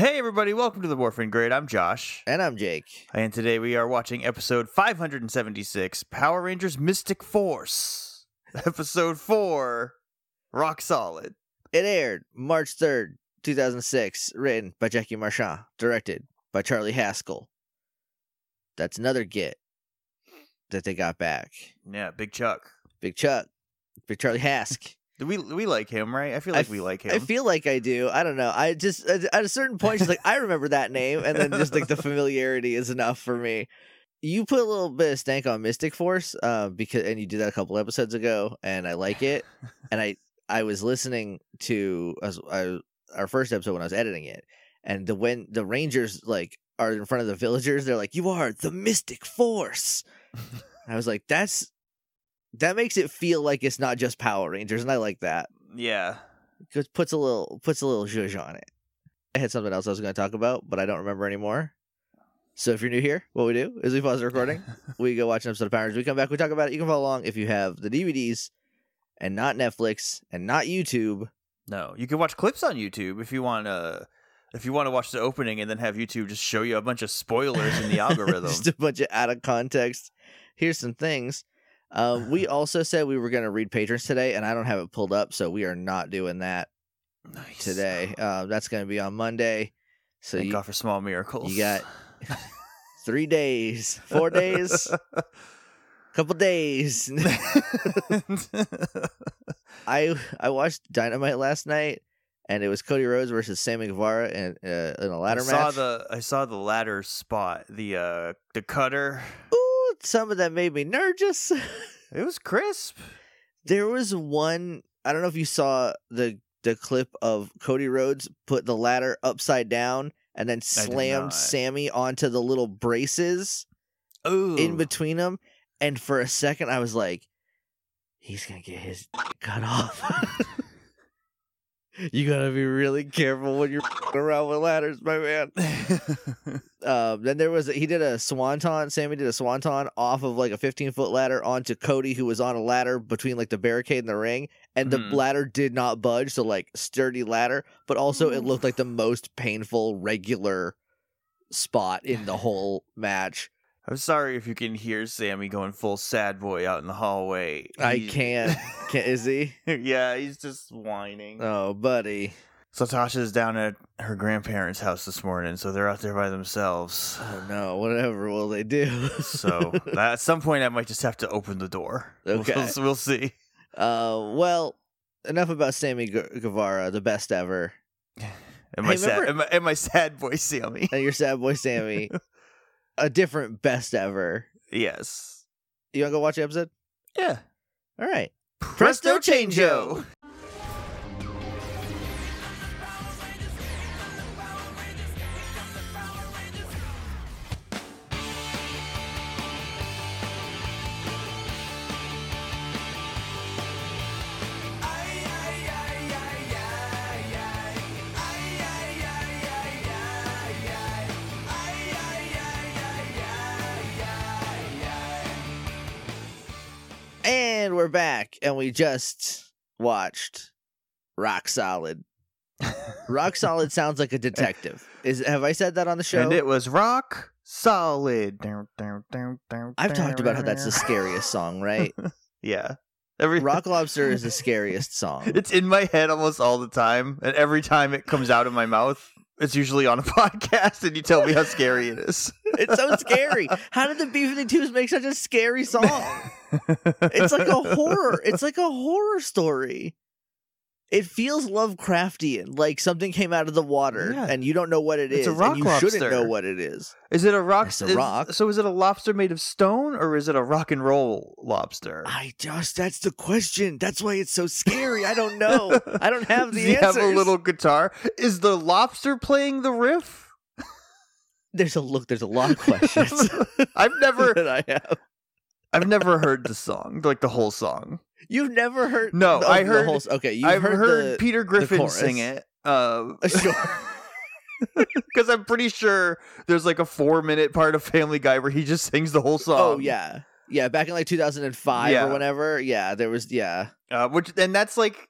Hey everybody, welcome to the Morphing Grid. I'm Josh. And I'm Jake. And today we are watching episode 576, Power Rangers Mystic Force. Episode 4, Rock Solid. It aired March 3rd, 2006, written by Jackie Marchand, directed by Charlie Haskell. That's another get that they got back. Yeah, Big Chuck. Big Chuck. Big Charlie Hask. We like him, right? I feel like we like him. I feel like I do. I don't know. I just, at a certain point, she's like, I remember that name. And then just like the familiarity is enough for me. You put a little bit of stank on Mystic Force and you did that a couple episodes ago, and I like it. And I was listening to our first episode when I was editing it. And when the Rangers like are in front of the villagers, they're like, you are the Mystic Force. I was like, that makes it feel like it's not just Power Rangers, and I like that. Yeah. It puts a little zhuzh on it. I had something else I was going to talk about, but I don't remember anymore. So if you're new here, what we do is we pause the recording, we go watch an episode of Power Rangers, we come back, we talk about it, you can follow along if you have the DVDs, and not Netflix, and not YouTube. No, you can watch clips on YouTube if you want to... If you want to watch the opening and then have YouTube just show you a bunch of spoilers in the algorithm. Just a bunch of out of context. Here's some things. We also said we were going to read patrons today, and I don't have it pulled up, so we are not doing that today. That's going to be on Monday. So thank God for small miracles. You got 3 days, 4 days, a couple days. I watched Dynamite last night. And it was Cody Rhodes versus Sammy Guevara in a ladder match. I saw the ladder spot, the cutter. Ooh, some of that made me nervous. It was crisp. There was one. I don't know if you saw the clip of Cody Rhodes put the ladder upside down and then slammed Sammy onto the little braces. Ooh. In between them. And for a second, I was like, he's gonna get his cut off. You gotta be really careful when you're around with ladders, my man. Then there was Sammy did a swanton off of like a 15-foot ladder onto Cody, who was on a ladder between like the barricade and the ring, and the ladder did not budge, so like sturdy ladder, but also it looked like the most painful regular spot in the whole match. I'm sorry if you can hear Sammy going full sad boy out in the hallway. I can't. Is he? Yeah, he's just whining. Oh, buddy. So Tasha's down at her grandparents' house this morning, so they're out there by themselves. Oh, no. Whatever will they do? So at some point, I might just have to open the door. Okay. We'll see. Well, enough about Sammy Guevara, the best ever. And my sad boy Sammy. And your sad boy Sammy. A different best ever. Yes. You want to go watch the episode? Yeah. All right. Presto Changeo. And we're back, and we just watched Rock Solid. Rock Solid sounds like a detective. Have I said that on the show? And it was Rock Solid. I've talked about how that's the scariest song, right? Yeah. Rock Lobster is the scariest song. It's in my head almost all the time, and every time it comes out of my mouth, it's usually on a podcast, and you tell me how scary it is. It's so scary. How did the B-52s make such a scary song? It's like a horror. It's like a horror story. It feels Lovecraftian, like something came out of the water, yeah. And you don't know what it is. A rock and you lobster. Shouldn't know what it is. Is it a rock? It's a rock. So is it a lobster made of stone, or is it a rock and roll lobster? That's the question. That's why it's so scary. I don't know. I don't have the answers. You have a little guitar. Is the lobster playing the riff? There's a lot of questions. I've never heard the song, like the whole song. You've never heard? No, I heard. The whole, okay, I've heard Peter Griffin sing it. Sure. Because I'm pretty sure there's like a 4-minute part of Family Guy where he just sings the whole song. Oh yeah, yeah. Back in like 2005 or whenever. Yeah, there was. Yeah, which and that's like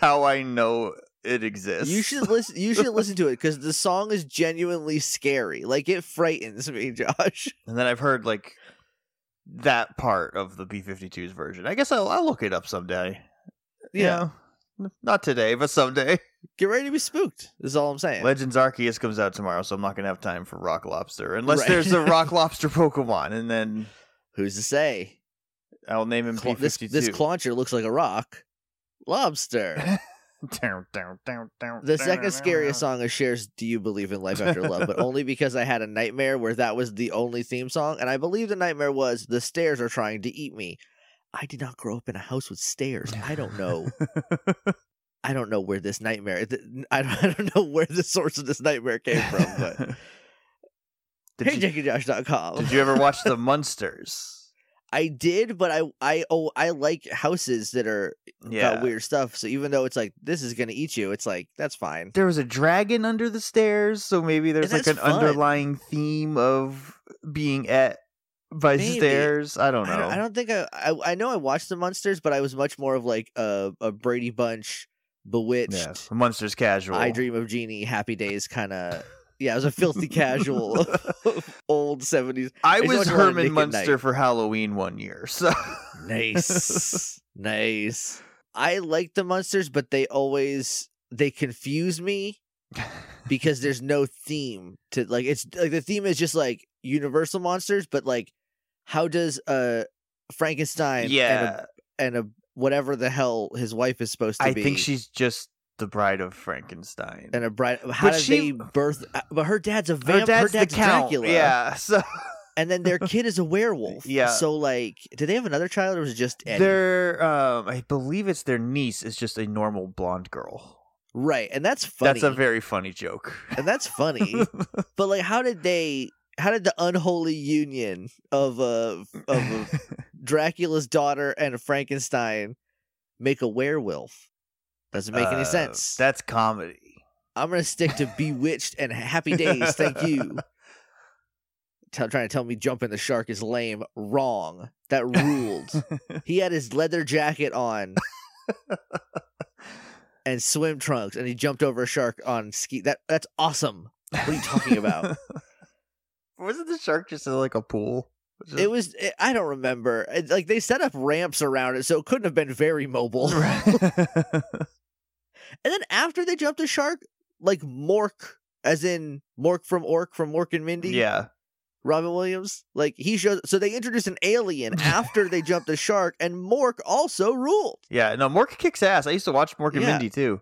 how I know it exists. You should listen. You should listen to it because the song is genuinely scary. Like, it frightens me, Josh. And then I've heard like that part of the B-52's version. I guess I'll look it up someday. Yeah, you know, not today, but someday. Get ready to be spooked. Is all I'm saying. Legends Arceus comes out tomorrow, so I'm not gonna have time for Rock Lobster unless there's a Rock Lobster Pokemon, and then who's to say? I'll name him B-52. This Clauncher looks like a rock lobster. The second scariest song is Cher's Do You Believe in Life After Love, but only because I had a nightmare where that was the only theme song, and I believe the nightmare was the stairs are trying to eat me. I did not grow up in a house with stairs. I don't know. I don't know where this nightmare... I don't know where the source of this nightmare came from, but... HeyJackieJosh.com. Did you ever watch The Munsters? I did, but I like houses that are got weird stuff. So even though it's like this is gonna eat you, it's like that's fine. There was a dragon under the stairs, so maybe there's like an underlying theme of being at by stairs. I don't know. I don't think I know I watched The Munsters, but I was much more of like a Brady Bunch, Bewitched, Munsters casual, I Dream of Jeannie, Happy Days kind of. Yeah, I was a filthy casual of old 70s. I was Herman Munster for Halloween one year. So Nice. I like the Munsters, but they confuse me because there's no theme to like it's like the theme is just like universal monsters, but like how does Frankenstein and a whatever the hell his wife is supposed to be. I think she's just the Bride of Frankenstein and a bride. How did they birth? But her dad's a vamp. Her dad's Dracula. Yeah. So, and then their kid is a werewolf. Yeah. So, like, did they have another child, or was it just Eddie? Their, I believe it's their niece is just a normal blonde girl. Right, and that's funny. That's a very funny joke. And that's funny. But like, how did the unholy union of a Dracula's daughter and a Frankenstein make a werewolf? Doesn't make any sense. That's comedy. I'm going to stick to Bewitched and Happy Days. Thank you. Trying to tell me jumping the shark is lame. Wrong. That ruled. He had his leather jacket on and swim trunks, and he jumped over a shark on ski. That's awesome. What are you talking about? Wasn't the shark just in like a pool? It was. I don't remember. It, like they set up ramps around it, so it couldn't have been very mobile. Right. And then after they jumped a shark, like Mork, as in Mork from Mork and Mindy. Yeah. Robin Williams. Like he shows. So they introduced an alien after they jumped a shark, and Mork also ruled. Yeah. No, Mork kicks ass. I used to watch Mork and Mindy too.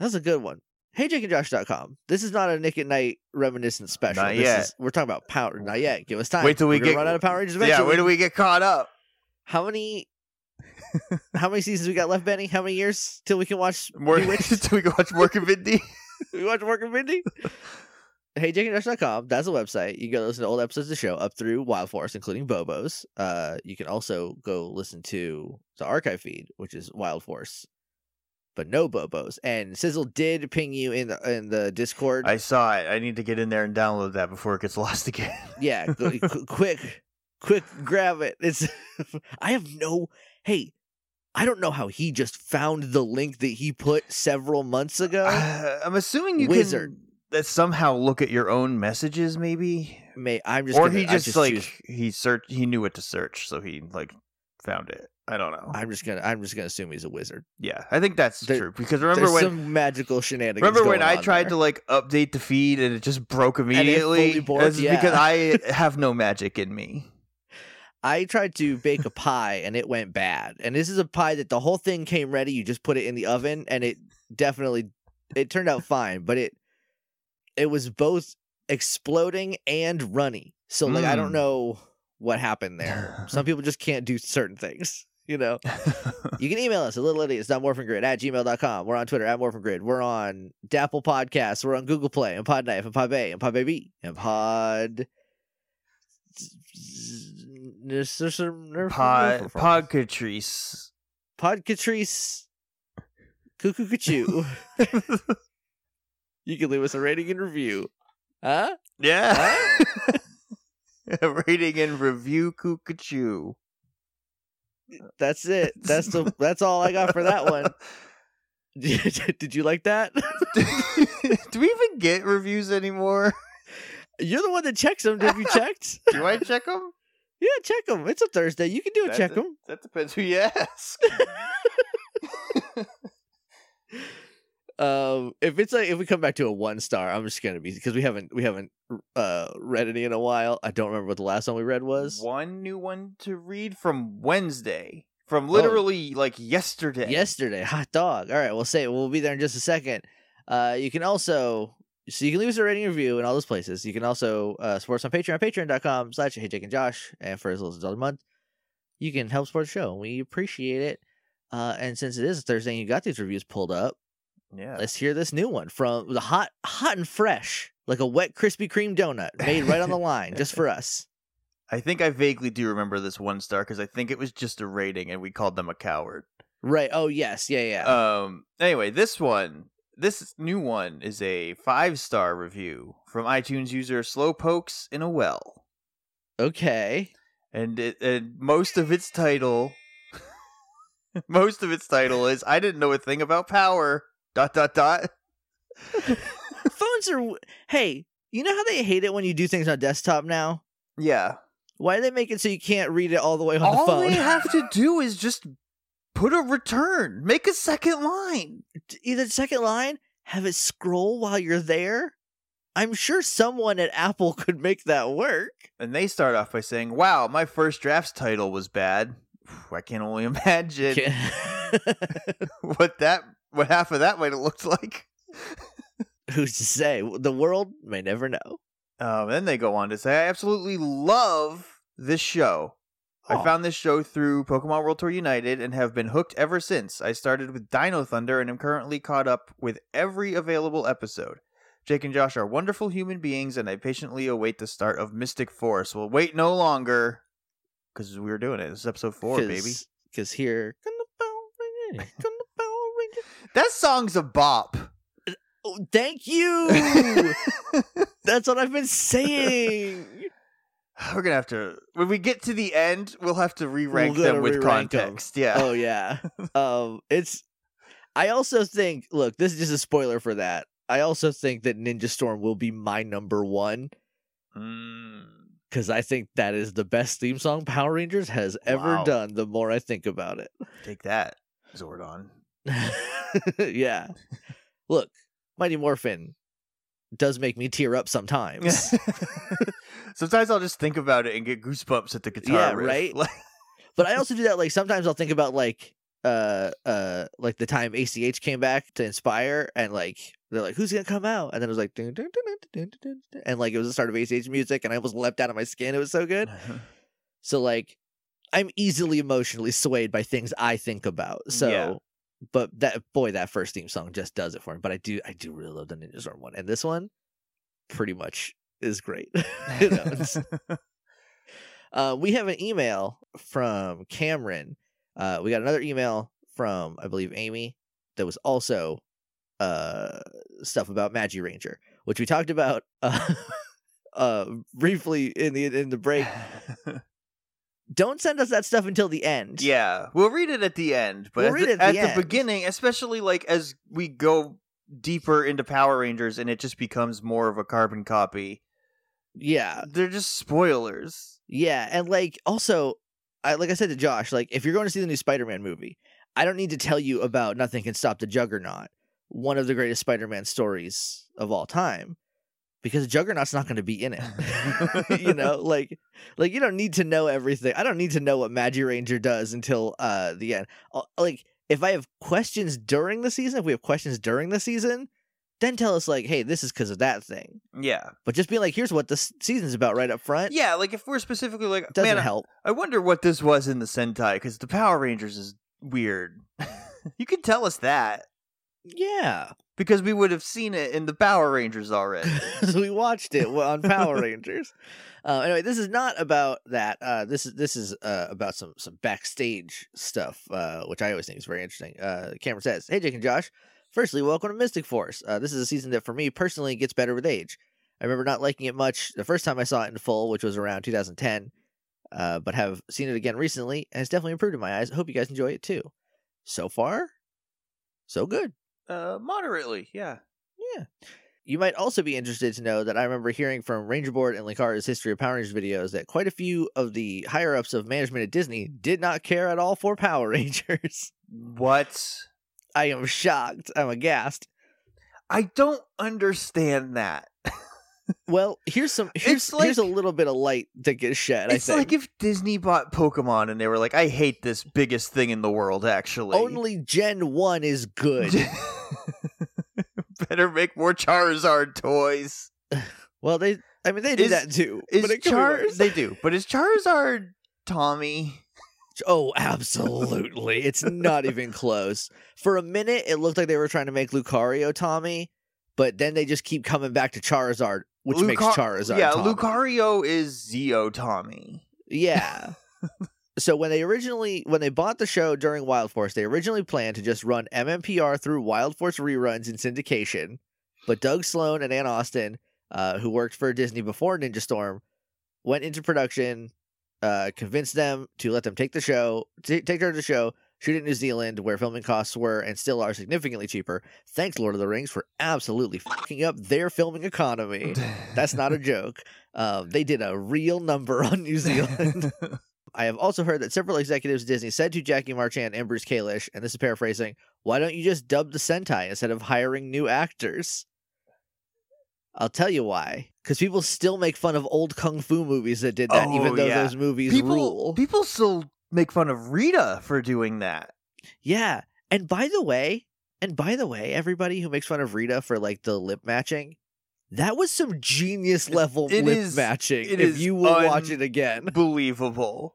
That's a good one. HeyJackieJosh.com. This is not a Nick at Night reminiscent special. Not yet. We're talking about Power. Not yet. Give us time. Wait till we run out of Power Rangers eventually. Yeah, wait till we get caught up. How many seasons we got left, Benny? How many years till we can watch Bewitched? Till we can watch Mork and Mindy? We watch Mork and Mindy? HeyJackieJosh.com. That's the website. You can go listen to old episodes of the show up through Wild Force, including Bobos. You can also go listen to the archive feed, which is Wild Force. But no Bobos. And Sizzle did ping you in the Discord. I saw it. I need to get in there and download that before it gets lost again. Yeah, quick, grab it. It's I don't know how he just found the link that he put several months ago. I'm assuming you can somehow look at your own messages, maybe. He knew what to search, so he like found it. I don't know. I'm just gonna assume he's a wizard. Yeah, I think that's true because remember when some magical shenanigans. Remember when I tried to like update the feed and it just broke immediately. Because I have no magic in me. I tried to bake a pie and it went bad. And this is a pie that the whole thing came ready. You just put it in the oven and it turned out fine. But it was both exploding and runny. So like I don't know what happened there. Some people just can't do certain things. You know, you can email us at littleidiots.morphingrid@gmail.com. We're on Twitter @morphingrid. We're on Dapple Podcasts. We're on Google Play and Pod Knife and Pod Bay and Pod Baby and Podcatrice. Podcatrice. Cuckoo Cachoo. You can leave us a rating and review. Huh? Yeah. A rating and review, Cuckoo. That's it. That's all I got for that one. Did you like that? Do we even get reviews anymore? You're the one that checks them. Have you checked? Do I check them? Yeah, check them. It's a Thursday. You can do a check them. That depends who you ask. If it's like, if we come back to a 1-star, I'm just gonna be, because we haven't read any in a while. I don't remember what the last one we read was. One new one to read from Wednesday, from literally like yesterday. Yesterday, hot dog. All right, we'll say it. We'll be there in just a second. You can also. So you can leave us a rating and review in all those places. You can also support us on Patreon, patreon.com/HeyJakeAndJosh. And for as little as $1 a month, you can help support the show. We appreciate it. And since it is a Thursday and you got these reviews pulled up, yeah, let's hear this new one from the hot and fresh, like a wet Krispy Kreme donut made right on the line just for us. I think I vaguely do remember this 1-star because I think it was just a rating and we called them a coward. Right. Oh, yes. Yeah, yeah. Anyway, this one. This new one is a 5-star review from iTunes user Slowpokes in a Well. Okay. And most of its title is I didn't know a thing about power. ... Phones are... Hey, you know how they hate it when you do things on desktop now? Yeah. Why do they make it so you can't read it all the way on the phone? All they have to do is just... put a return. Make a second line. Either second line, have it scroll while you're there. I'm sure someone at Apple could make that work. And they start off by saying, wow, my first draft's title was bad. I can only imagine what half of that might have looked like. Who's to say? The world may never know. Then they go on to say, I absolutely love this show. I found this show through Pokemon World Tour United and have been hooked ever since. I started with Dino Thunder and am currently caught up with every available episode. Jake and Josh are wonderful human beings, and I patiently await the start of Mystic Force. We'll wait no longer, because we're doing it. This is episode 4, baby. Because here... That song's a bop. Oh, thank you! That's what I've been saying! We're going to have to... When we get to the end, we'll have to re-rank them with context. Them. Yeah. Oh, yeah. It's... I also think... Look, this is just a spoiler for that. I also think that Ninja Storm will be my number one. Because I think that is the best theme song Power Rangers has ever done, the more I think about it. Take that, Zordon. Yeah. Look, Mighty Morphin does make me tear up sometimes. Sometimes I'll just think about it and get goosebumps at the guitar riff. Right? But I also do that, like, sometimes I'll think about, like the time ACH came back to Inspire, and, like, they're like, who's gonna come out? And then it was like, dun, dun, dun, dun, dun, dun, and, like, it was the start of ACH music, and I almost leapt out of my skin. It was so good. So, like, I'm easily emotionally swayed by things I think about, so... Yeah. But that first theme song just does it for me. But I do really love the Ninja Storm one, and this one pretty much is great. You know, it's... we have an email from Cameron. We got another email from I believe Amy that was also stuff about Magiranger, which we talked about briefly in the break. Don't send us that stuff until the end. Yeah, we'll read it at the end. But at the beginning, especially like as we go deeper into Power Rangers and it just becomes more of a carbon copy. Yeah. They're just spoilers. Yeah, and like also, like I said to Josh, like if you're going to see the new Spider-Man movie, I don't need to tell you about Nothing Can Stop the Juggernaut, one of the greatest Spider-Man stories of all time. Because Juggernaut's not going to be in it. You know, like you don't need to know everything. I don't need to know what Magiranger does until the end. Like, if I have questions during the season, then tell us, like, hey, this is because of that thing. Yeah. But just being like, here's what the season's about right up front. Yeah, like, if we're specifically like, doesn't help. I wonder what this was in the Sentai, because the Power Rangers is weird. You can tell us that. Yeah. Because we would have seen it in the Power Rangers already. So we watched it on Power Rangers. Anyway, this is not about that. This is about some backstage stuff, which I always think is very interesting. Cameron says, hey, Jake and Josh. Firstly, welcome to Mystic Force. This is a season that, for me personally, gets better with age. I remember not liking it much the first time I saw it in full, which was around 2010, but have seen it again recently, and it's definitely improved in my eyes. I hope you guys enjoy it, too. So far, so good. Moderately, yeah. Yeah. You might also be interested to know that I remember hearing from Ranger Board and Linkara's History of Power Rangers videos that quite a few of the higher-ups of management at Disney did not care at all for Power Rangers. What? I am shocked. I'm aghast. I don't understand that. Well, here's a little bit of light that gets shed. It's like if Disney bought Pokemon and they were like, I hate this biggest thing in the world, actually. Only Gen 1 is good. Better make more Charizard toys. Well, they do that too. They do. But is Charizard Tommy? Oh, absolutely. It's not even close. For a minute, it looked like they were trying to make Lucario Tommy, but then they just keep coming back to Charizard, which makes Charizard Tommy. Lucario is Zeo Tommy. Yeah. So when they bought the show during Wild Force, they originally planned to just run MMPR through Wild Force reruns in syndication. But Doug Sloan and Ann Austin, who worked for Disney before Ninja Storm, went into production, convinced them to let them take charge of the show, shoot in New Zealand, where filming costs were and still are significantly cheaper. Thanks, Lord of the Rings, for absolutely fucking up their filming economy. That's not a joke. They did a real number on New Zealand. I have also heard that several executives at Disney said to Jackie Marchand and Bruce Kalish, and this is paraphrasing, why don't you just dub the Sentai instead of hiring new actors? I'll tell you why. Because people still make fun of old Kung Fu movies that did that, even though those movies rule. People still make fun of Rita for doing that. Yeah. And by the way, everybody who makes fun of Rita for like the lip matching, that was some genius level lip matching. If you will watch it again. Believable.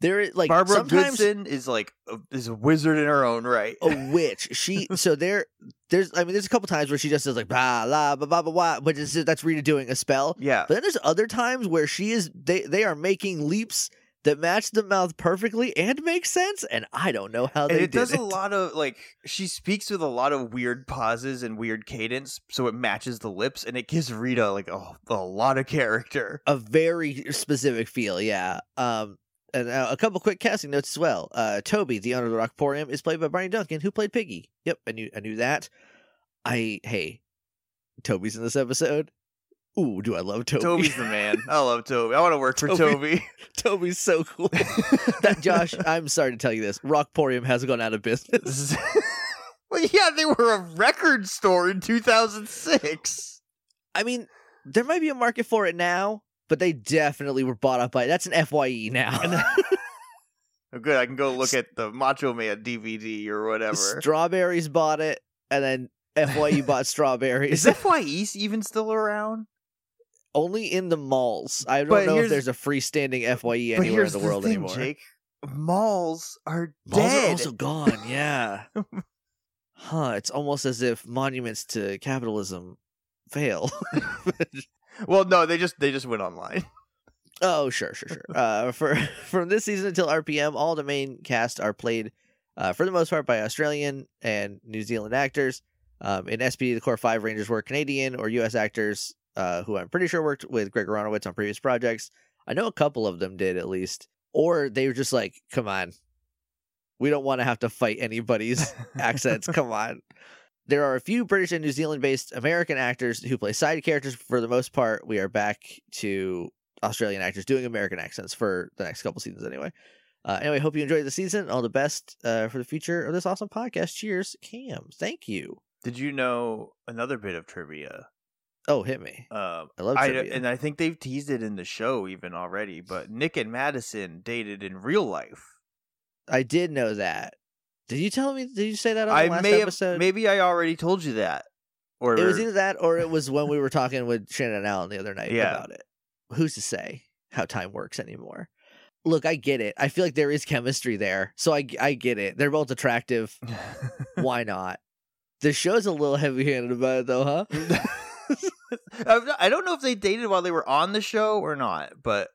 There is like Barbara Goodson is like a wizard in her own right. A witch. She there's a couple times where she just does like blah blah blah blah blah, but that's Rita doing a spell. Yeah. But then there's other times where they are making leaps that match the mouth perfectly and make sense, and I don't know how they did it. Does a lot of like she speaks with a lot of weird pauses and weird cadence, so it matches the lips, and it gives Rita like a lot of character, a very specific feel. Yeah. And a couple quick casting notes as well. Toby, the owner of the Rockporium, is played by Brian Duncan, who played Piggy. Yep, I knew that. Toby's in this episode. Ooh, do I love Toby? Toby's the man. I love Toby. I want to work for Toby. Toby's so cool. Josh, I'm sorry to tell you this. Rockporium has gone out of business. Well, yeah, they were a record store in 2006. I mean, there might be a market for it now. But they definitely were bought up by it. That's an FYE now. Oh, good. I can go look at the Macho Man DVD or whatever. Strawberries bought it, and then FYE bought Strawberries. Is FYE even still around? Only in the malls. I don't know if there's a freestanding FYE anywhere in the world anymore. Jake, malls dead. Malls are also gone, yeah. It's almost as if monuments to capitalism fail. Well, no, they just went online. Oh, sure. From this season until RPM, all the main cast are played, for the most part, by Australian and New Zealand actors. In SPD, the core five Rangers were Canadian or U.S. actors, who I'm pretty sure worked with Greg Aronowitz on previous projects. I know a couple of them did, at least. Or they were just like, come on. We don't want to have to fight anybody's accents. Come on. There are a few British and New Zealand-based American actors who play side characters. For the most part, we are back to Australian actors doing American accents for the next couple seasons anyway. Anyway, hope you enjoyed the season. All the best for the future of this awesome podcast. Cheers, Cam. Thank you. Did you know another bit of trivia? Oh, hit me. I love trivia. And I think they've teased it in the show even already, but Nick and Madison dated in real life. I did know that. Did you tell me? Did you say that on the last episode? Maybe I already told you that. Or it was either that, or it was when we were talking with Shannon and Alan the other night about it. Who's to say how time works anymore? Look, I get it. I feel like there is chemistry there, so I get it. They're both attractive. Why not? The show's a little heavy-handed about it, though, huh? I don't know if they dated while they were on the show or not, but.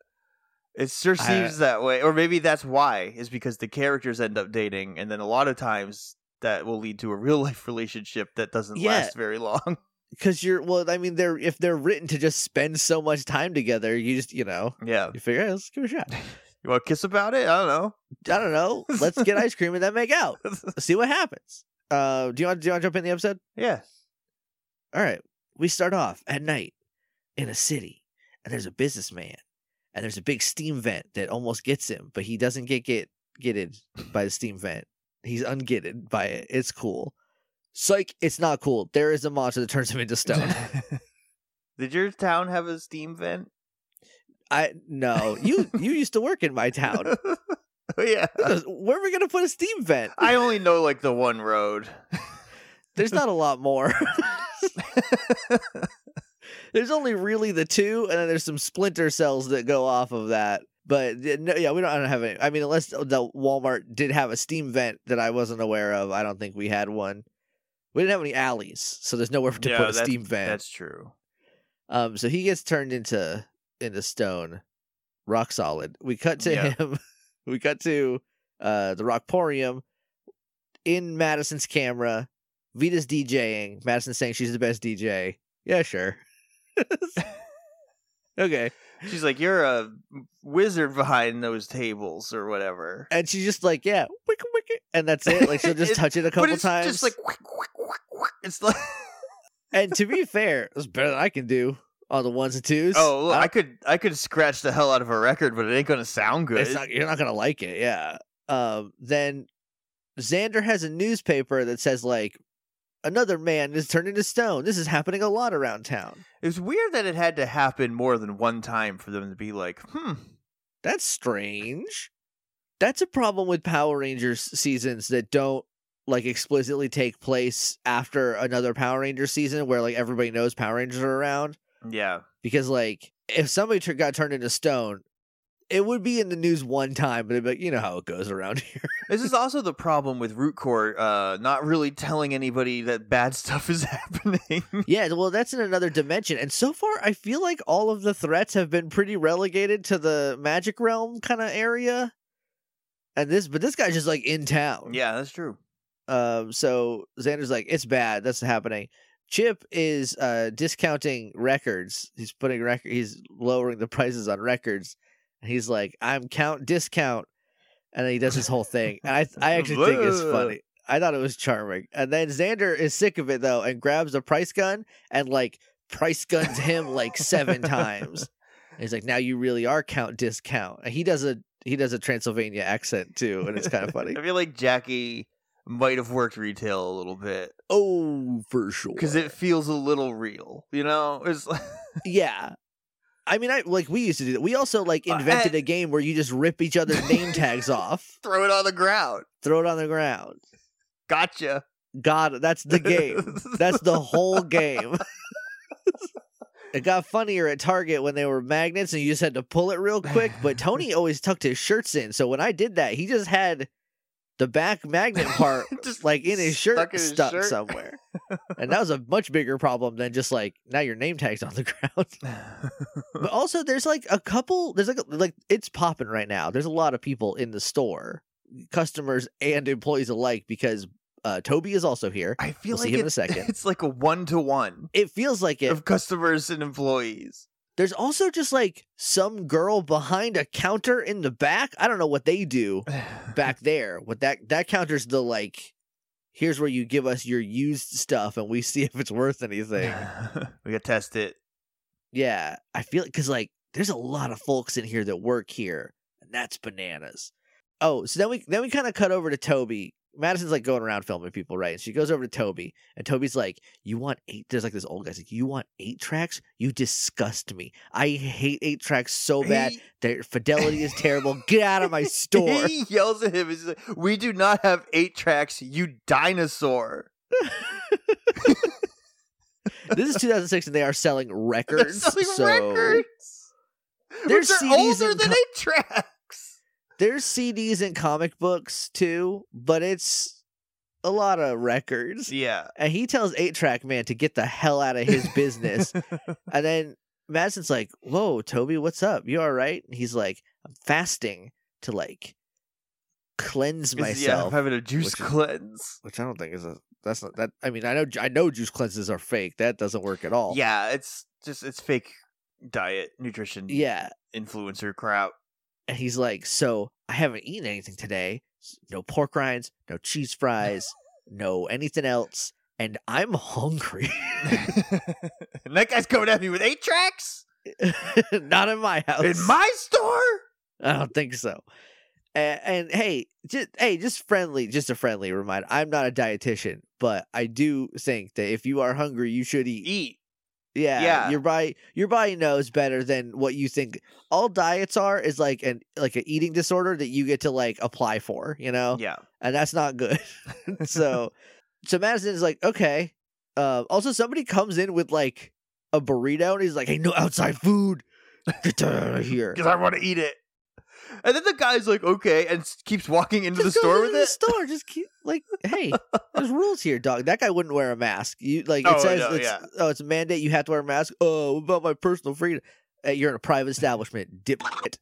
It sure seems that way, or maybe that's why, is because the characters end up dating, and then a lot of times that will lead to a real-life relationship that doesn't last very long. Because if they're written to just spend so much time together, you just, you figure, hey, let's give it a shot. You want to kiss about it? I don't know. Let's get ice cream and then make out. Let's see what happens. Do you want to jump in the episode? Yeah. All right. We start off at night in a city, and there's a businessman, and there's a big steam vent that almost gets him, but he doesn't get gitted by the steam vent. He's ungitted by it. It's cool. Psych, it's not cool. There is a monster that turns him into stone. Did your town have a steam vent? No. You used to work in my town. Oh, yeah. Where are we going to put a steam vent? I only know like the one road. There's not a lot more. There's only really the two, and then there's some splinter cells that go off of that. But no, yeah, I don't have any. I mean, unless the Walmart did have a steam vent that I wasn't aware of, I don't think we had one. We didn't have any alleys, so there's nowhere to put a steam vent. That's true. So he gets turned into stone, rock solid. We cut to him. We cut to the Rockporium in Madison's camera. Vita's DJing. Madison's saying she's the best DJ. Yeah, sure. Okay. She's like, you're a wizard behind those tables or whatever. And she's just like, yeah, wick, wick. And that's it. Like, she'll just touch it a couple times. It's just like, wick, wick, wick, wick. It's like... And to be fair, it's better than I can do on the ones and twos. Oh, look, I could scratch the hell out of a record, but it ain't going to sound good. You're not going to like it, yeah. Then Xander has a newspaper that says, like, another man is turned into stone. This is happening a lot around town. It's weird that it had to happen more than one time for them to be like, that's strange. That's a problem with Power Rangers seasons that don't like explicitly take place after another Power Rangers season where like everybody knows Power Rangers are around. Yeah. Because like if somebody got turned into stone, it would be in the news one time, but it'd be like, you know how it goes around here. This is also the problem with Root Core not really telling anybody that bad stuff is happening. Yeah, well, that's in another dimension. And so far, I feel like all of the threats have been pretty relegated to the magic realm kind of area. But this guy's just like in town. Yeah, that's true. So Xander's like, it's bad. That's happening. Chip is discounting records. He's putting He's lowering the prices on records. He's like, I'm count discount, and then he does this whole thing. And I actually think it's funny. I thought it was charming. And then Xander is sick of it though, and grabs a price gun and like price guns him like 7 times. And he's like, now you really are count discount. And he does a Transylvania accent too, and it's kind of funny. I feel like Jackie might have worked retail a little bit. Oh, for sure, because it feels a little real, you know. It's yeah. I mean, we used to do that. We also like invented a game where you just rip each other's name tags off. Throw it on the ground. Gotcha. Got it. That's the game. That's the whole game. It got funnier at Target when they were magnets and you just had to pull it real quick. But Tony always tucked his shirts in. So when I did that, he just had the back magnet part just like in his shirt stuck somewhere. And that was a much bigger problem than just like, now your name tag's on the ground. But also there's like a couple, there's it's popping right now. There's a lot of people in the store, customers and employees alike, because Toby is also here. I feel we'll see him in a second. It's like a 1-to-1. It feels like it. Of customers and employees. There's also just like some girl behind a counter in the back. I don't know what they do back there. What that counter's the like, here's where you give us your used stuff and we see if it's worth anything. We gotta test it. Yeah, I feel it because like there's a lot of folks in here that work here, and that's bananas. Oh, so then we kind of cut over to Toby. Madison's like going around filming people, right? And she goes over to Toby, and Toby's like, you want 8? There's like this old guy's like, you want 8 tracks? You disgust me. I hate 8 tracks so bad. Their fidelity is terrible. Get out of my store. He yells at him. He's like, we do not have 8 tracks, you dinosaur. This is 2006, and they are selling records. They're selling records. They're older than 8 tracks. There's CDs and comic books, too, but it's a lot of records. Yeah. And he tells 8-Track Man to get the hell out of his business. And then Madison's like, whoa, Toby, what's up? You all right? And he's like, I'm fasting to, like, cleanse myself. Yeah, I'm having a juice cleanse. Which I don't think is that's not that. I mean, I know juice cleanses are fake. That doesn't work at all. Yeah, it's fake diet, nutrition, influencer crap. And he's like, so I haven't eaten anything today. No pork rinds, no cheese fries, know anything else, and I'm hungry. And that guy's coming at me with 8 tracks? Not in my house. In my store? I don't think so. And hey, just a friendly reminder. I'm not a dietitian, but I do think that if you are hungry, you should eat. Yeah. Your body knows better than what you think. All diets are is like an eating disorder that you get to like apply for, you know? Yeah. And that's not good. So Madison is like, okay. Also, somebody comes in with like a burrito, and he's like, "Hey, no outside food. Get out of here because I want to eat it." And then the guy's like, "Okay," and keeps walking into the store with it. Just go into the store. Just keep like, "Hey, there's rules here, dog. That guy wouldn't wear a mask. You like it says, it's a mandate. You have to wear a mask. Oh, what about my personal freedom? You're in a private establishment, dipshit."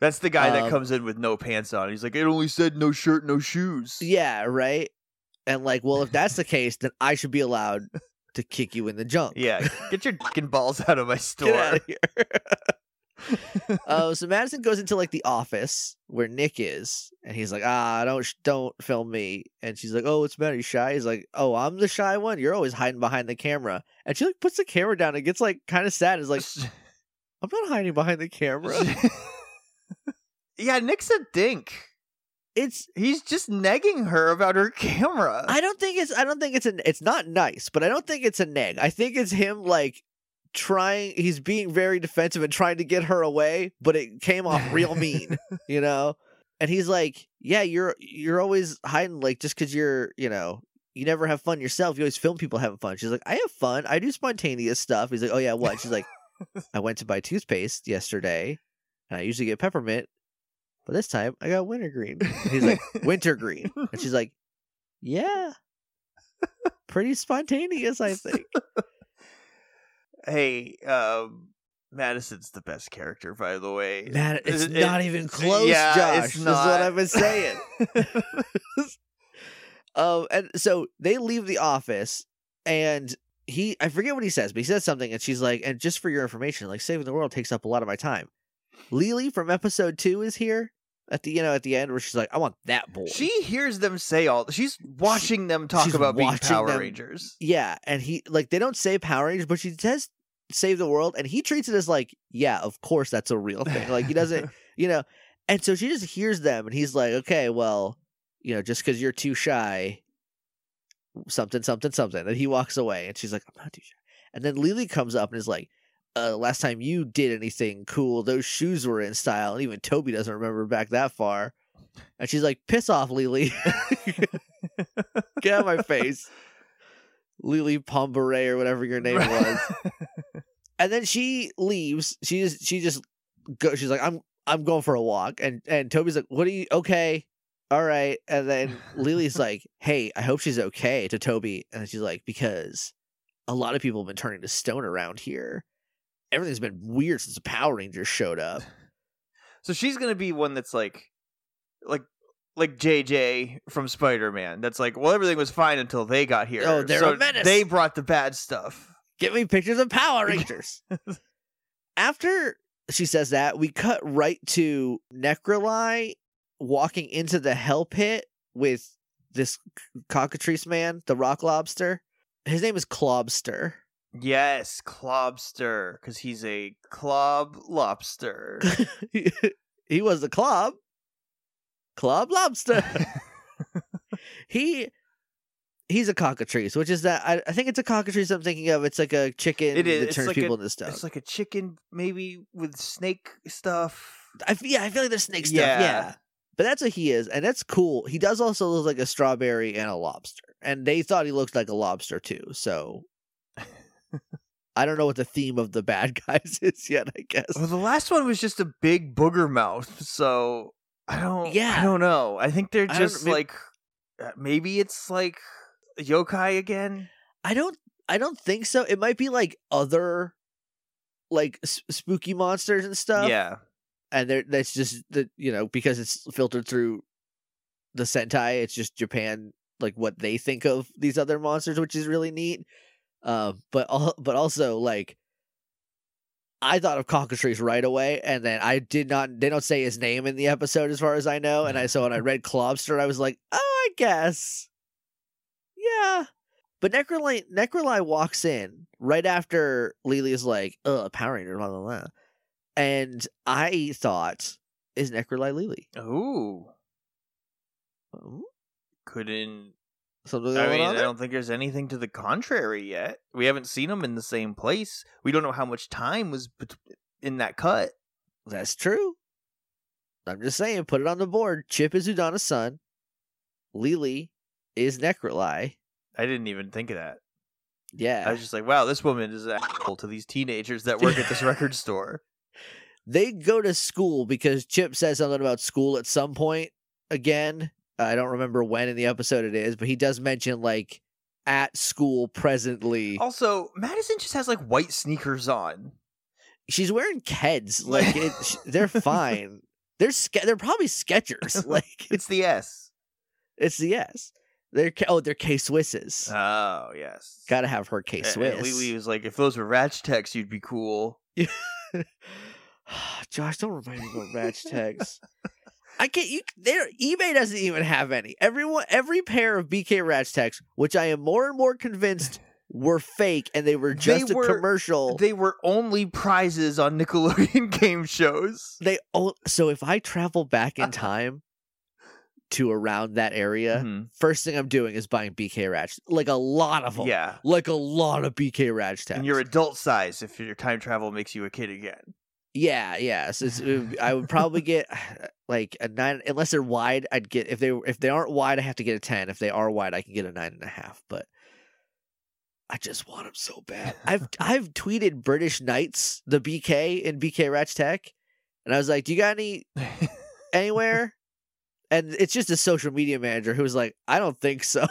That's the guy that comes in with no pants on. He's like, "It only said no shirt, no shoes." Yeah, right. And like, well, if that's the case, then I should be allowed to kick you in the junk. Yeah, get your fucking balls out of my store. Get out of here. So Madison goes into like the office where Nick is, and he's like, don't film me. And she's like, "Oh, what's the matter? You shy?" He's like, "Oh, I'm the shy one. You're always hiding behind the camera." And she like puts the camera down and gets like kind of sad. Is like, "I'm not hiding behind the camera." Yeah, Nick's a dink. He's just negging her about her camera. It's not nice, but I don't think it's a neg. I think it's him like he's being very defensive and trying to get her away, but it came off real mean, you know? And he's like, "Yeah, you're always hiding, like, just because you're, you know, you never have fun yourself. You always film people having fun." She's like, "I have fun. I do spontaneous stuff." He's like, "Oh, yeah, what?" She's like, "I went to buy toothpaste yesterday, and I usually get peppermint, but this time I got wintergreen." And he's like, "Wintergreen?" And she's like, "Yeah, pretty spontaneous, I think." Hey, Madison's the best character, by the way. It's not even close, yeah, Josh. That's what I've been saying. And so they leave the office, and I forget what he says, but he says something, and she's like, "And just for your information, like, saving the world takes up a lot of my time. Lily from episode 2 is here." At the end, where she's like, "I want that boy." She hears them say she's watching them talk about being Power Rangers. Yeah, and he like they don't say Power Rangers, but she says save the world, and he treats it as like, yeah, of course that's a real thing. Like he doesn't, you know. And so she just hears them, and he's like, "Okay, well, you know, just because you're too shy, something, something, something." And he walks away, and she's like, "I'm not too shy." And then Lily comes up and is like, "Last time you did anything cool, those shoes were in style, and even Toby doesn't remember back that far." And she's like, "Piss off, Lily. Get out of my face, Lily Pomberay," or whatever your name was. And then she leaves. She just goes. She's like, I'm going for a walk." And Toby's like, "What are you? Okay, all right." And then Lily's like, "Hey, I hope she's okay," to Toby. And she's like, "Because a lot of people have been turning to stone around here. Everything's been weird since the Power Rangers showed up." So she's gonna be one that's like JJ from Spider-Man. That's like, well, everything was fine until they got here. Oh, they're a menace. They brought the bad stuff. Give me pictures of Power Rangers. After she says that, we cut right to Necrolai walking into the Hell Pit with this cockatrice man, the Rock Lobster. His name is Clobster. Yes, Clobster, because he's a clob lobster. He was the clob lobster. He's a cockatrice, which is that I think it's a cockatrice I'm thinking of. It's like a chicken that turns like people into stuff. It's like a chicken maybe with snake stuff. I feel like there's snake stuff. Yeah. But that's what he is, and that's cool. He does also look like a strawberry and a lobster, and they thought he looked like a lobster too, so... I don't know what the theme of the bad guys is yet, I guess. Well, the last one was just a big booger mouth, so I don't know. I think they're just maybe it's like yokai again. I don't think so. It might be like other like spooky monsters and stuff. Yeah. And that's just the, you know, because it's filtered through the Sentai, it's just Japan, like what they think of these other monsters, which is really neat. But also like I thought of cockatrice right away, and then they don't say his name in the episode as far as I know, and I so when I read Clobster I was like, oh, I guess yeah. But Necrolai walks in right after Lelia's like, Power Ranger, blah, blah, blah. And I thought, is Necrolai Lili? Oh. Couldn't. Something I mean, I don't think there's anything to the contrary yet. We haven't seen them in the same place. We don't know how much time was in that cut. That's true. I'm just saying, put it on the board. Chip is Udonna's son. Lili is Necrolai. I didn't even think of that. Yeah. I was just like, wow, this woman is an asshole to these teenagers that work at this record store. They go to school because Chip says something about school at some point again. I don't remember when in the episode it is, but he does mention, like, at school presently. Also, Madison just has, like, white sneakers on. She's wearing Keds. Like, they're fine. They're probably Skechers. Like, it's the S. It's the S. They're K-Swisses. Oh, yes. Gotta have her K-Swiss. Lili was like, if those were Ratchtecs, you'd be cool. Josh, don't remind me about Ratchtecs. I can't. eBay doesn't even have any. Every pair of BK Ratchtecs, which I am more and more convinced were fake, and they were just a commercial. They were only prizes on Nickelodeon game shows. So if I travel back in time to around that area, first thing I'm doing is buying BK Ratchtecs, like a lot of them. Yeah, like a lot of BK Ratchtecs. And you're adult size if your time travel makes you a kid again. Yeah. So I would probably get like a 9, unless they're wide. I'd get if they aren't wide, I have to get a 10. If they are wide, I can get a 9.5. But I just want them so bad. I've tweeted British Knights the BK in BK Ratchetech, and I was like, "Do you got any anywhere?" And it's just a social media manager who was like, "I don't think so."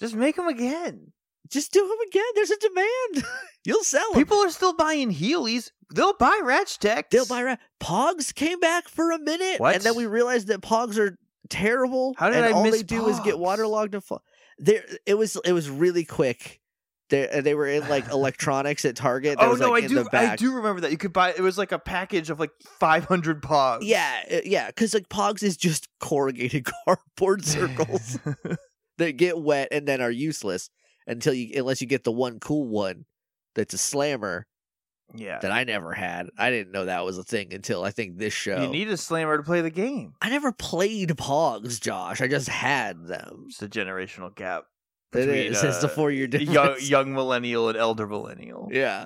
Just make them again. Just do them again. There's a demand. You'll sell them. People are still buying Heelys. They'll buy Ratchtecs. They'll buy Pogs came back for a minute. What? And then we realized that Pogs are terrible. How did I miss all they Pogs? Do is get waterlogged and fall. It was really quick. They were in like electronics at Target. That I do remember that. You could buy. It was like a package of like 500 Pogs. Yeah. Because like Pogs is just corrugated cardboard circles that get wet and then are useless. Unless you get the one cool one that's a slammer, that I never had. I didn't know that was a thing until I think this show. You need a slammer to play the game. I never played Pogs, Josh. I just had them. It's a generational gap. It's the 4-year difference. Young millennial and elder millennial. Yeah.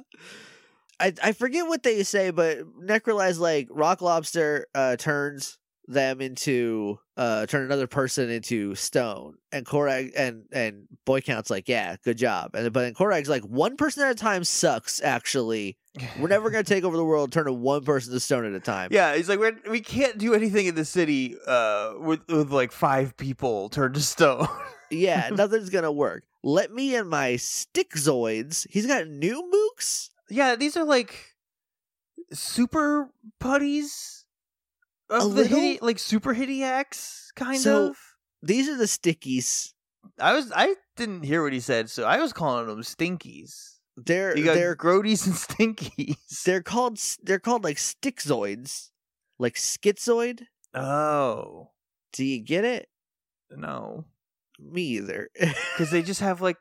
I forget what they say, but Necrolai's like, Rock Lobster turns them into turn another person into stone, and Koragg and Boycount's like, yeah, good job. But then Koragg's like, one person at a time sucks. Actually, we're never gonna take over the world. Turn one person to stone at a time. Yeah, he's like, we can't do anything in the city with like 5 people turned to stone. Yeah, nothing's gonna work. Let me and my stickzoids. He's got new mooks. Yeah, these are like super putties. Super Hidiacs, kind of. These are the stickies. I didn't hear what he said, so I was calling them stinkies. They're grodies and stinkies. They're called like stickzoids, like schizoid. Oh, do you get it? No, me either. Because they just have like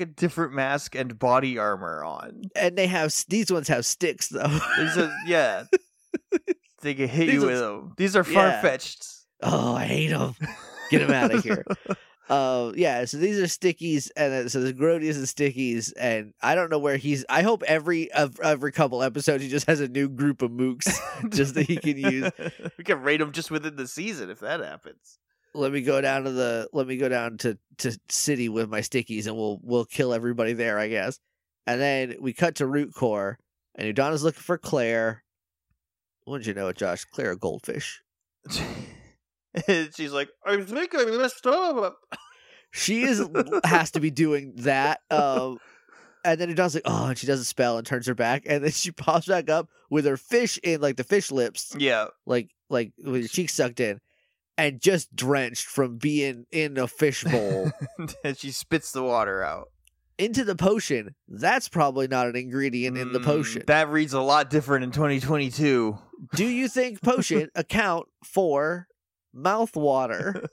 a different mask and body armor on, and they have these ones have sticks though. Yeah. They can hit you with them. These are far-fetched. Oh, I hate them. Get them out of here. So these are stickies, and so there's Grodius and stickies, and I don't know where he's. I hope every couple episodes he just has a new group of mooks just that he can use. We can rate them just within the season if that happens. Let me go down to city with my stickies, and we'll kill everybody there, I guess. And then we cut to Root Core, and Udonna's looking for Claire. Wouldn't you know it, Josh? Claire, a goldfish. She's like, I think I messed up. She has to be doing that. And then Udonna's like, and she does a spell and turns her back. And then she pops back up with her fish in, like, the fish lips. Yeah. Like with her cheeks sucked in. And just drenched from being in a fish bowl. And she spits the water out. Into the potion. That's probably not an ingredient in the potion. That reads a lot different in 2022. Do you think potion account for mouthwater?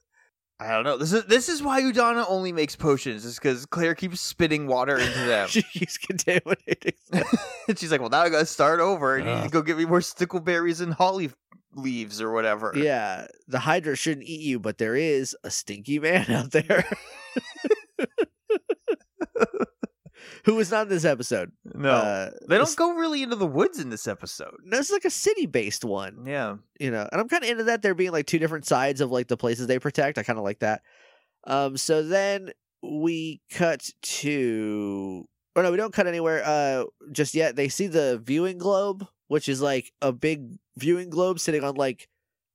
I don't know. This is why Udonna only makes potions. Is because Claire keeps spitting water into them. She's contaminating stuff. And she's like, well, now I gotta start over. And you need to go get me more stickleberries and holly leaves or whatever. Yeah, the Hydra shouldn't eat you, but there is a stinky man out there. Who was not in this episode. No. They don't go really into the woods in this episode. No, it's like a city-based one. Yeah. You know, and I'm kind of into that there being like two different sides of like the places they protect. I kind of like that. So then we cut to... Oh, no, we don't cut anywhere just yet. They see the viewing globe, which is like a big viewing globe sitting on like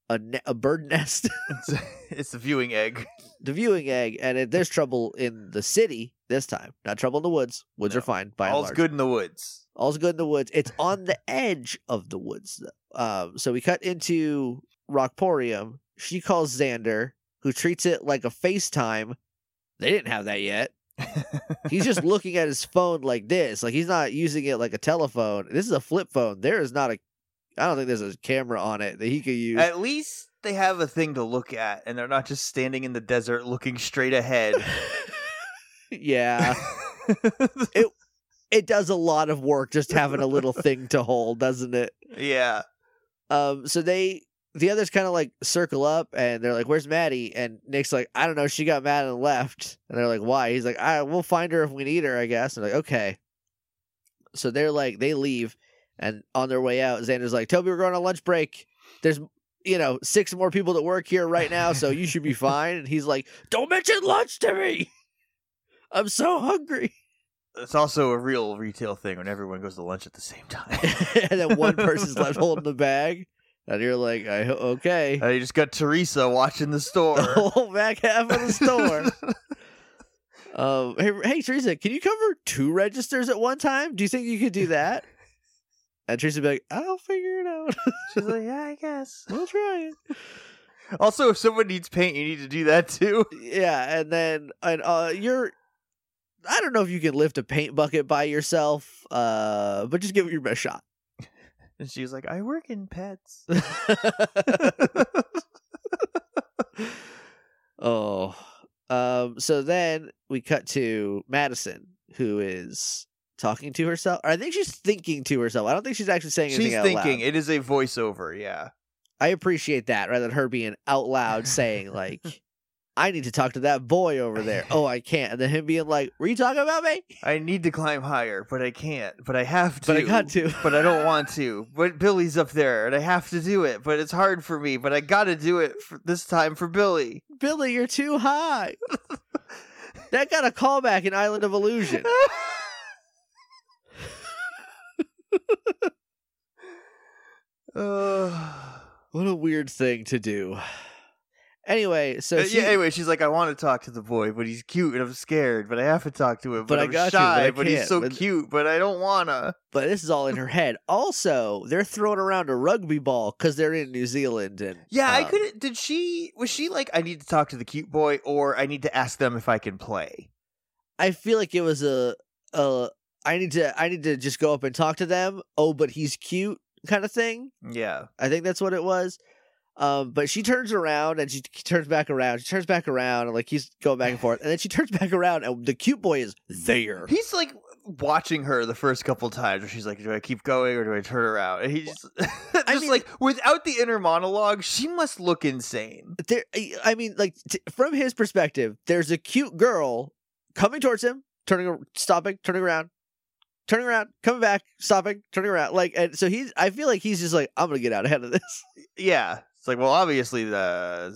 a bird nest. It's the viewing egg. The viewing egg. And there's trouble in the city. This time, not trouble in the woods. Woods are fine, by and large. All's good in the woods. All's good in the woods. It's on the edge of the woods, though. So we cut into Rockporium. She calls Xander, who treats it like a FaceTime. They didn't have that yet. He's just looking at his phone like this. Like, he's not using it like a telephone. This is a flip phone. There is not a... I don't think there's a camera on it that he could use. At least they have a thing to look at, and they're not just standing in the desert looking straight ahead. Yeah. It does a lot of work just having a little thing to hold, doesn't it? Yeah. So the others kind of like circle up and they're like, where's Maddie? And Nick's like, I don't know, she got mad and left. And they're like, why? He's like, we'll find her if we need her, I guess. And they're like, okay. So they're like, they leave, and on their way out, Xander's like, Toby, we're going on lunch break. There's 6 more people that work here right now, so you should be fine. And he's like, don't mention lunch to me. I'm so hungry. It's also a real retail thing when everyone goes to lunch at the same time. And then one person's left holding the bag. And you're like, okay. And you just got Teresa watching the store. The whole back half of the store. Hey, Teresa, can you cover 2 registers at one time? Do you think you could do that? And Teresa would be like, I'll figure it out. She's like, yeah, I guess. We'll try it. Also, if someone needs paint, you need to do that too. Yeah, and then you're... I don't know if you can lift a paint bucket by yourself, but just give it your best shot. And she was like, I work in pets. So then we cut to Madison, who is talking to herself. Or I think she's thinking to herself. I don't think she's actually saying anything out loud. She's thinking. It is a voiceover, yeah. I appreciate that rather than her being out loud saying like... I need to talk to that boy over there. Oh, I can't. And then him being like, were you talking about me? I need to climb higher, but I can't. But I have to. But I got to. But I don't want to. But Billy's up there, and I have to do it. But it's hard for me. But I got to do it this time for Billy. Billy, you're too high. That got a callback in Island of Illusion. What a weird thing to do. Anyway, so she's like, I want to talk to the boy, but he's cute, and I'm scared, but I have to talk to him, but I'm shy, but he's so cute, but I don't want to. But this is all in her head. Also, they're throwing around a rugby ball because they're in New Zealand. And yeah, I couldn't, was she like, I need to talk to the cute boy, or I need to ask them if I can play? I feel like it was I need to just go up and talk to them, oh, but he's cute kind of thing. Yeah. I think that's what it was. But she turns around and she turns back around. She turns back around and like he's going back and forth. And then she turns back around and the cute boy is there. He's like watching her the first couple times where she's like, do I keep going or do I turn around? And he's like without the inner monologue, she must look insane. From his perspective, there's a cute girl coming towards him, turning around, coming back, stopping, turning around. And so I feel like he's just like, I'm going to get out ahead of this. Yeah. It's like, well, obviously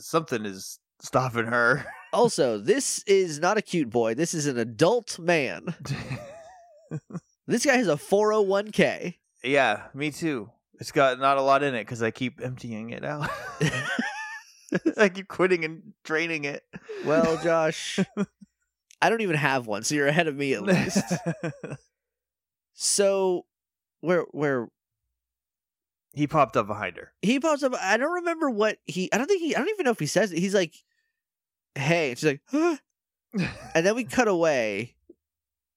something is stopping her. Also, this is not a cute boy. This is an adult man. This guy has a 401k. Yeah, me too. It's got not a lot in it because I keep emptying it out. I keep quitting and draining it. Well, Josh, I don't even have one, so you're ahead of me at least. So, where... He popped up behind her. I don't remember what I don't even know if he says it. He's like, hey. And she's like, huh? And then we cut away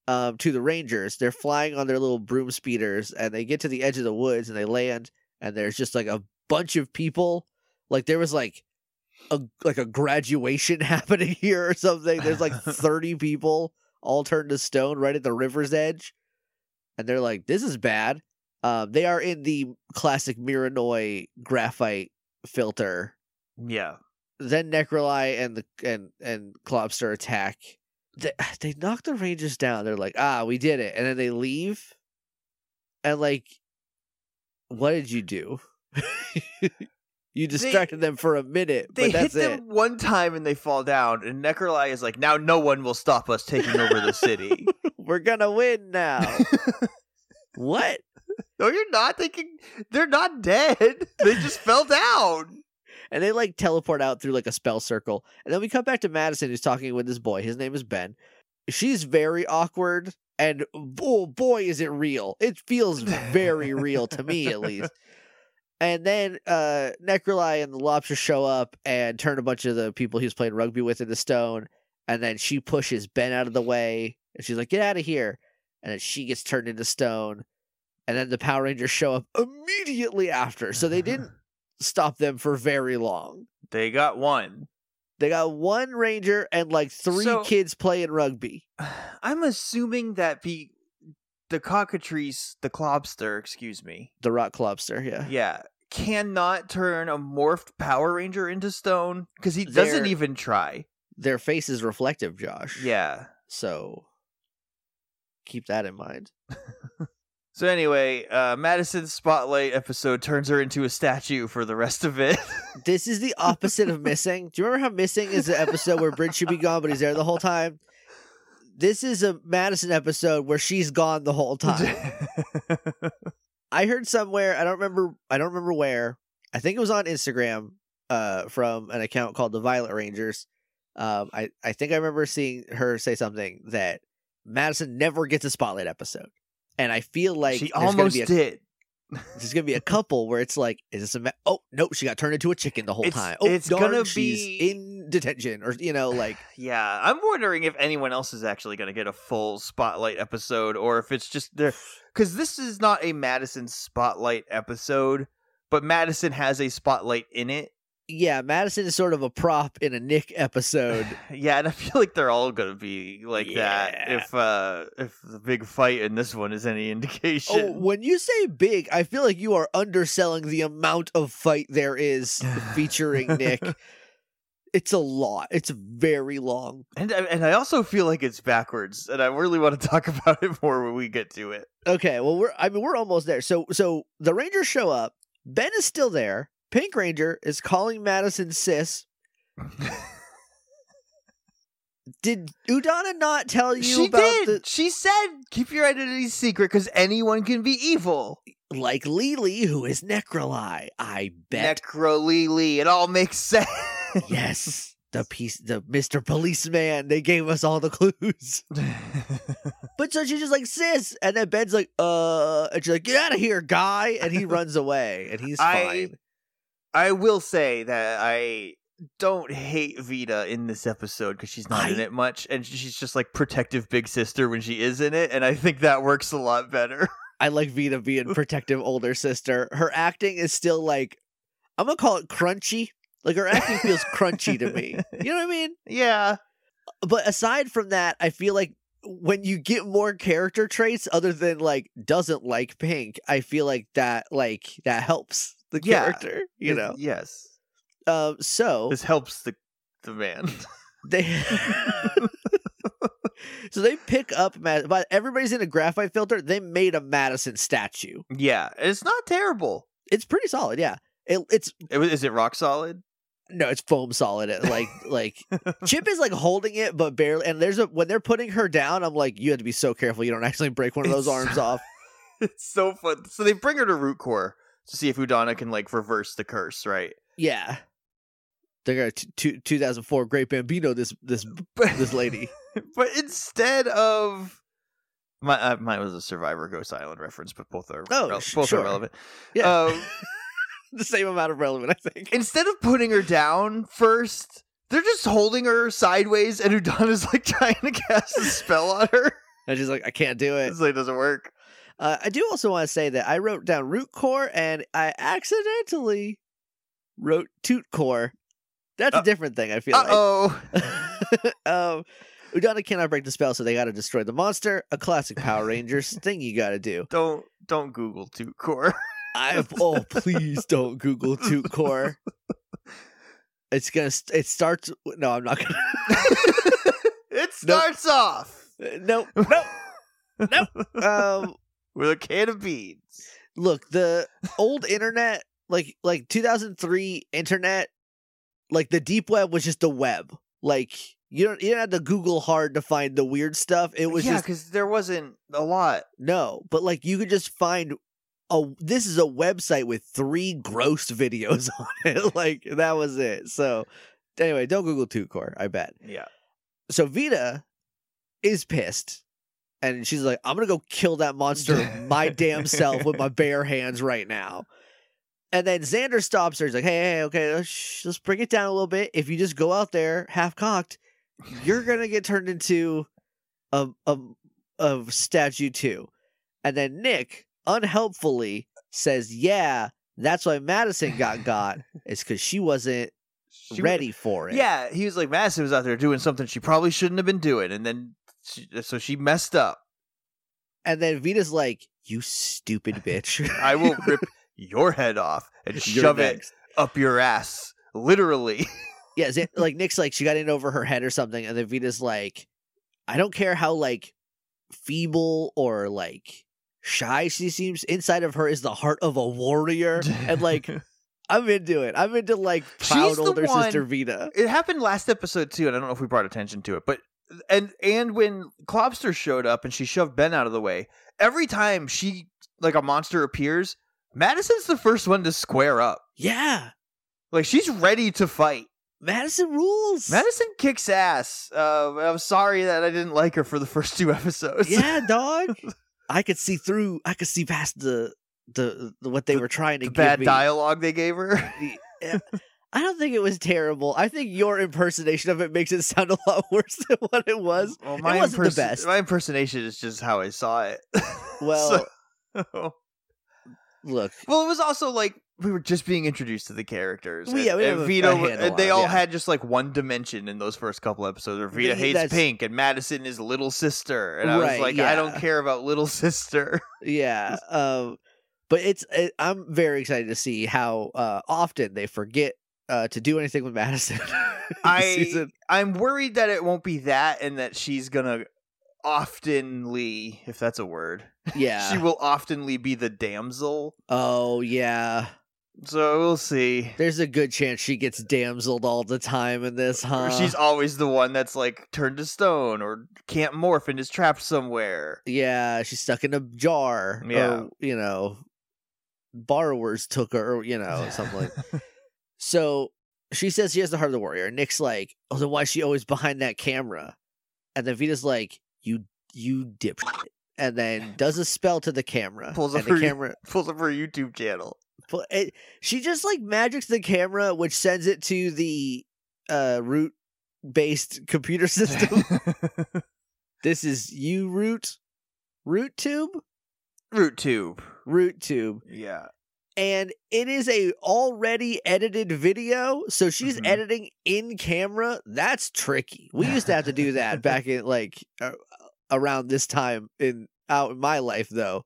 to the Rangers. They're flying on their little broom speeders, and they get to the edge of the woods, and they land, and there's just like a bunch of people. Like, there was like a graduation happening here or something. There's like 30 people all turned to stone right at the river's edge. And they're like, this is bad. They are in the classic Miranoi graphite filter. Yeah. Then Necrolai and Clobster attack. They knock the Rangers down. They're like, ah, we did it. And then they leave. And like, what did you do? You distracted them for a minute. They but that's hit them it. One time and they fall down. And Necrolai is like, now no one will stop us taking over the city. We're gonna win now. What? No, you're not. They're not dead. They just fell down. And they like teleport out through like a spell circle. And then we come back to Madison, who's talking with this boy. His name is Ben. She's very awkward. And oh boy, is it real. It feels very real to me, at least. And then Necrolai and the Lobster show up and turn a bunch of the people he was playing rugby with into stone. And then she pushes Ben out of the way. And she's like, get out of here. And then she gets turned into stone. And then the Power Rangers show up immediately after. So they didn't stop them for very long. They got one. They got one Ranger and like three kids playing rugby. I'm assuming that the Cockatrice, the Clobster, the Rock Clobster, yeah. Yeah. Cannot turn a morphed Power Ranger into stone because he doesn't even try. Their face is reflective, Josh. Yeah. So keep that in mind. So anyway, Madison's spotlight episode turns her into a statue for the rest of it. This is the opposite of Missing. Do you remember how Missing is the episode where Bridge should be gone, but he's there the whole time? This is a Madison episode where she's gone the whole time. I heard somewhere, I don't remember where, I think it was on Instagram from an account called The Violet Rangers. I think I remember seeing her say something that Madison never gets a spotlight episode. And I feel like she almost did. There's going to be a couple where it's like, is this oh, no, she got turned into a chicken the whole time. Oh, it's going to be in detention or, you know, like. Yeah, I'm wondering if anyone else is actually going to get a full spotlight episode or if it's just there. Because this is not a Madison spotlight episode, but Madison has a spotlight in it. Yeah, Madison is sort of a prop in a Nick episode. Yeah, and I feel like they're all going to be like that if the big fight in this one is any indication. Oh, when you say big, I feel like you are underselling the amount of fight there is featuring Nick. It's a lot. It's very long. And I also feel like it's backwards, and I really want to talk about it more when we get to it. Okay, well, we're almost there. So the Rangers show up. Ben is still there. Pink Ranger is calling Madison sis. Did Udonna not tell you She said, keep your identity secret because anyone can be evil. Like Lili, who is Necrolai, I bet. Necrolili, it all makes sense. Yes. The Mr. Policeman, they gave us all the clues. But so she's just like, sis, and then Ben's like, and she's like, get out of here, guy, and he runs away, and he's fine. I will say that I don't hate Vita in this episode because she's not in it much, and she's just like protective big sister when she is in it, and I think that works a lot better. I like Vita being protective older sister. Her acting is still like, I'm going to call it crunchy. Like her acting feels crunchy to me. You know what I mean? Yeah. But aside from that, I feel like when you get more character traits other than like doesn't like pink, I feel like that helps the character, you know. Yes. So this helps the man. So they pick up Madison. Everybody's in a graphite filter. They made a Madison statue. Yeah, it's not terrible. It's pretty solid. Yeah, is it rock solid? No, it's foam solid. Like Chip is like holding it, but barely. And when they're putting her down, I'm like, you have to be so careful. You don't actually break one of those arms off. It's so fun. So they bring her to Root Core to see if Udonna can, like, reverse the curse, right? Yeah. They're going to 2004 Great Bambino this lady. But instead of... mine was a Survivor Ghost Island reference, but both are relevant. Yeah. The same amount of relevant, I think. Instead of putting her down first, they're just holding her sideways, and Udonna's, like, trying to cast a spell on her. And she's like, I can't do it. It's like, it doesn't work. I do also want to say that I wrote down Root Core and I accidentally wrote Toot Core. That's a different thing, I feel like. Udonna cannot break the spell, so they gotta destroy the monster. A classic Power Rangers thing you gotta do. Don't Google Toot Core. Oh, please don't Google Toot Core. It starts. No, I'm not gonna. It starts off. Nope. With a can of beans. Look, the old internet, like 2003 internet, like the deep web was just the web. Like you don't have to Google hard to find the weird stuff. It was just because there wasn't a lot. No, but like you could just find. This is a website with 3 gross videos on it. Like, that was it. So, anyway, don't Google Toot Core, I bet. Yeah. So, Vita is pissed. And she's like, I'm going to go kill that monster my damn self with my bare hands right now. And then Xander stops her. He's like, hey, okay, let's bring it down a little bit. If you just go out there half-cocked, you're going to get turned into a statue too. And then Nick unhelpfully says, yeah, that's why Madison got it's because she wasn't ready for it. Yeah, he was like, Madison was out there doing something she probably shouldn't have been doing, and then so she messed up. And then Vita's like, you stupid bitch. I will rip your head off and shove it up your ass, literally. Yeah, like Nick's like, she got in over her head or something, and then Vita's like, I don't care how like feeble or like shy she seems, inside of her is the heart of a warrior. And like, I'm into it. I'm into like proud she's older sister Vita. It happened last episode too, and I don't know if we brought attention to it, but and when Clobster showed up and she shoved Ben out of the way, every time she like a monster appears, Madison's the first one to square up. Yeah, like she's ready to fight. Madison rules. Madison kicks ass. I'm sorry that I didn't like her for the first 2 episodes. Yeah, dog. I could see past the what they were trying to give me. The bad dialogue they gave her. I don't think it was terrible. I think your impersonation of it makes it sound a lot worse than what it was. Well, it wasn't the best. My impersonation is just how I saw it. Well, look. Well, it was also like we were just being introduced to the characters. Well, yeah, and Vito, they all had just like one dimension in those first couple episodes. Where Vita hates Pink and Madison is little sister, and I was like, yeah. I don't care about little sister. Yeah, but I'm very excited to see how often they forget to do anything with Madison. I'm worried that it won't be that, and that she's gonna oftenly, if that's a word. Yeah, she will oftenly be the damsel. Oh yeah. So we'll see. There's a good chance she gets damseled all the time in this, huh? She's always the one that's like turned to stone or can't morph and is trapped somewhere. Yeah, she's stuck in a jar. Yeah, or, you know, borrowers took her, or, you know, something like that. So she says she has the heart of the warrior. Nick's like, oh, then why is she always behind that camera? And then Vita's like, you dipshit. And then does a spell to the camera. Pulls up her YouTube channel. She just like magics the camera, which sends it to the root-based computer system. This is you, Root? Root Tube. Yeah. And it is a already edited video, so she's editing in camera. That's tricky. We used to have to do that back in like around this time in my life, though.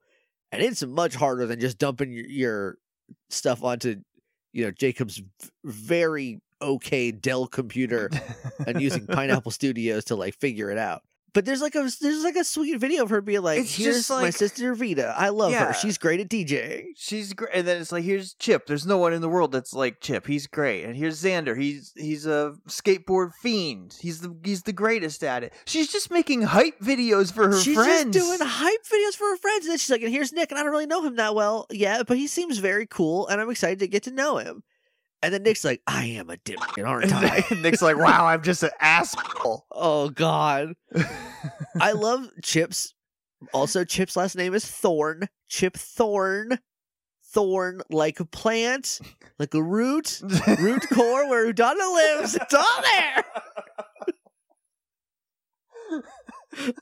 And it's much harder than just dumping your stuff onto, you know, Jacob's very okay Dell computer and using Pineapple Studios to like figure it out. But there's like a sweet video of her being like, here's like, my sister Vita. I love her. She's great at DJing. She's great. And then it's like, here's Chip. There's no one in the world that's like Chip. He's great. And here's Xander. He's a skateboard fiend. He's the greatest at it. She's just making hype videos for her friends. She's just doing hype videos for her friends. And then she's like, and here's Nick. And I don't really know him that well yet, but he seems very cool. And I'm excited to get to know him. And then Nick's like, I am a dipshit, aren't I? And Nick's like, wow, I'm just an asshole. Oh, God. I love Chip's. Also, Chip's last name is Thorn. Chip Thorn. Thorn, like a plant, like a root. Root Core, where Udonna lives. It's all there.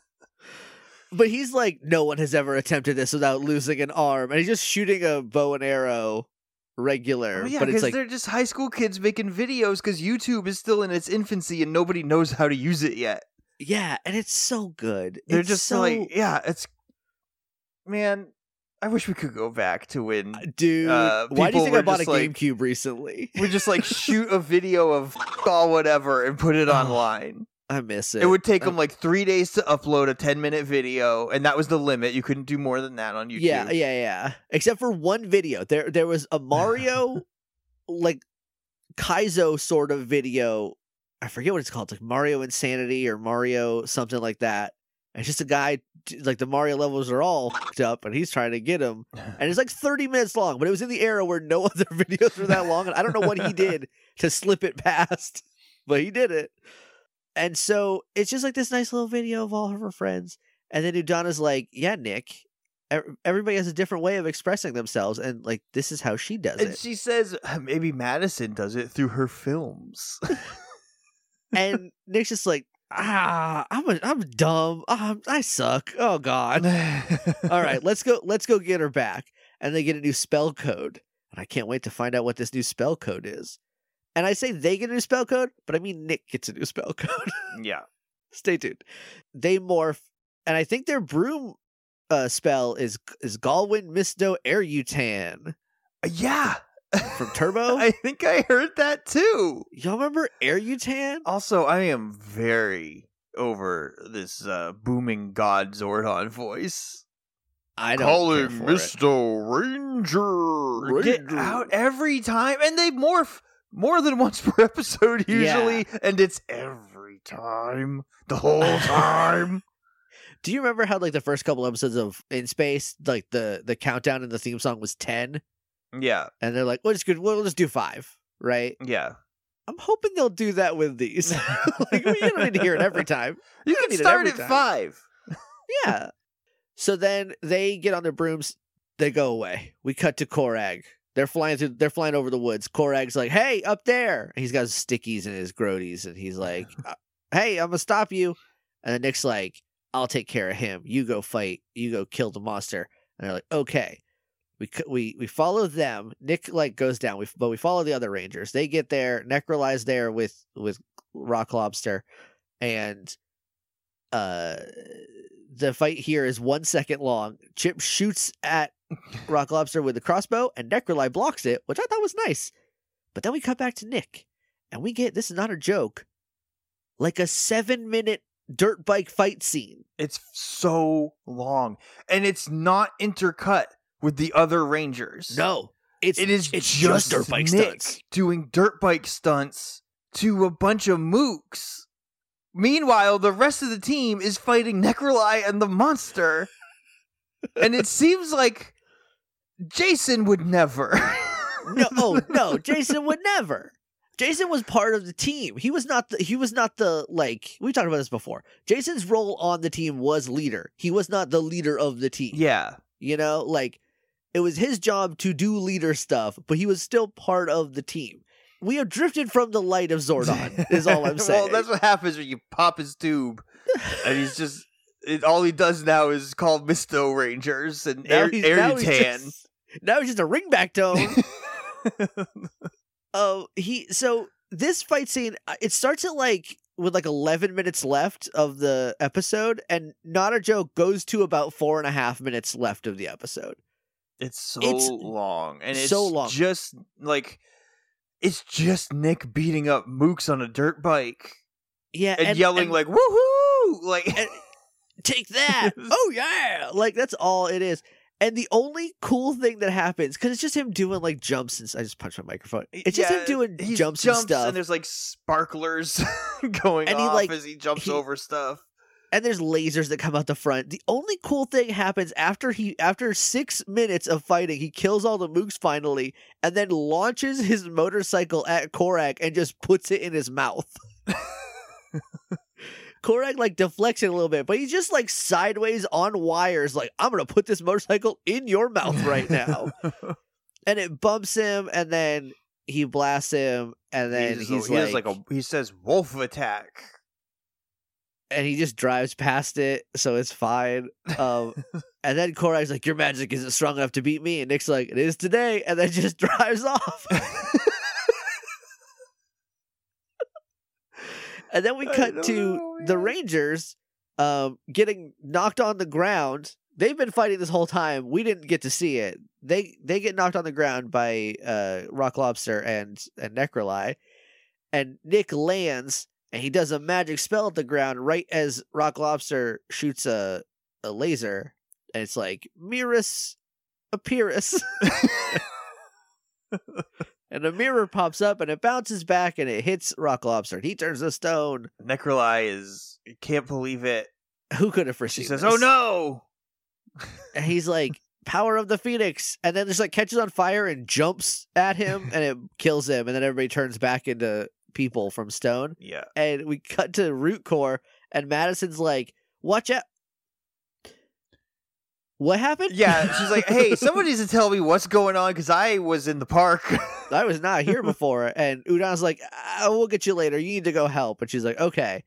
But he's like, no one has ever attempted this without losing an arm. And he's just shooting a bow and arrow regular. Oh, yeah, but it's like they're just high school kids making videos because YouTube is still in its infancy and nobody knows how to use it yet. Yeah, and it's so good. They're it's just so... like, yeah, it's, man, I wish we could go back to when, dude. Why do you think I bought a GameCube recently? We just like shoot a video of all whatever and put it online. I miss it. It would take them like 3 days to upload a 10-minute video, and that was the limit. You couldn't do more than that on YouTube. Yeah, yeah, yeah. Except for one video, there was a Mario, like Kaizo sort of video. I forget what it's called, it's like Mario Insanity or Mario something like that. It's just a guy, like the Mario levels are all fucked up, and he's trying to get him. And it's like 30 minutes long, but it was in the era where no other videos were that long, and I don't know what he did to slip it past, but he did it. And so it's just like this nice little video of all of her friends. And then Udonna's like, yeah, Nick, everybody has a different way of expressing themselves. And like, this is how she does it. And she says, maybe Madison does it through her films. And Nick's just like, I'm dumb. I suck. Oh, God. All right, let's go get her back. And they get a new spell code. And I can't wait to find out what this new spell code is. And I say they get a new spell code, but I mean Nick gets a new spell code. Yeah. Stay tuned. They morph, and I think their broom spell is Galwin Misto Aerotan. Yeah. From Turbo? I think I heard that too. Y'all remember Aerotan? Also, I am very over this booming God Zordon voice. I don't care for it. Calling Misto Ranger. Get out every time. And they morph. More than once per episode, usually, yeah. And it's every time, the whole time. Do you remember how, like, the first couple episodes of In Space, like, the countdown in the theme song was 10? Yeah. And they're like, well, it's good. We'll just do 5, right? Yeah. I'm hoping they'll do that with these. Like, well, you don't need to hear it every time. You can start at 5. Yeah. So then they get on their brooms. They go away. We cut to Koragg. They're flying over the woods. Koragg's like, hey, up there. And he's got his stickies and his grodies. And he's like, hey, I'm going to stop you. And then Nick's like, I'll take care of him. You go fight. You go kill the monster. And they're like, okay. We follow them. Nick like goes down, but we follow the other Rangers. They get there. Necrolai's there with Rock Lobster. And the fight here is 1 second long. Chip shoots at Rock Lobster with the crossbow, and Necrolai blocks it, which I thought was nice. But then we cut back to Nick, and we get, this is not a joke, like a 7-minute dirt bike fight scene. It's so long, and it's not intercut with the other Rangers. No, it's just dirt bike Nick stunts, doing dirt bike stunts to a bunch of mooks. Meanwhile, the rest of the team is fighting Necrolai and the monster, and it seems like Jason would never. No, Jason would never. Jason was part of the team. He was not the like, we've talked about this before. Jason's role on the team was leader. He was not the leader of the team. Yeah. You know, like, it was his job to do leader stuff, but he was still part of the team. We have drifted from the light of Zordon, is all I'm saying. Well, that's what happens when you pop his tube. And he's just... all he does now is call Misto Rangers and Aerotan. Now he's just a ringback tone. So this fight scene, it starts at with 11 minutes left of the episode. And not a joke, goes to about 4.5 minutes left of the episode. It's long. And it's so long. Just like... it's just Nick beating up mooks on a dirt bike. Yeah. And yelling like, woohoo! Like, take that! Oh, yeah! Like, that's all it is. And the only cool thing that happens, because it's just him doing, like, jumps and... I just punched my microphone. It's just him doing jumps and stuff. And there's, like, sparklers going off as he jumps over stuff. And there's lasers that come out the front. The only cool thing happens after 6 minutes of fighting, he kills all the mooks finally, and then launches his motorcycle at Koragg and just puts it in his mouth. Koragg like deflects it a little bit, but he's just like sideways on wires, like, I'm gonna put this motorcycle in your mouth right now. And it bumps him, and then he blasts him, and then he says wolf attack. And he just drives past it, so it's fine. And then Koragg's like, your magic isn't strong enough to beat me. And Nick's like, it is today. And then just drives off. And then we cut to the Rangers getting knocked on the ground. They've been fighting this whole time. We didn't get to see it. They get knocked on the ground by Rock Lobster and Necrolai. And Nick lands, and he does a magic spell at the ground right as Rock Lobster shoots a laser. And it's like, Mirus Apirus. And a mirror pops up, and it bounces back, and it hits Rock Lobster, and he turns to stone. Necrolai can't believe it. Who could have foreseen this? She says, oh no! And he's like, power of the Phoenix! And then just like catches on fire and jumps at him, and it kills him, and then everybody turns back into people from stone. Yeah. And we cut to Root Core, and Madison's like, watch out. What happened? Yeah, she's like, hey, someone needs to tell me what's going on, because I was in the park. I was not here before. And Udonna's like, we'll get you later. You need to go help. And she's like, okay.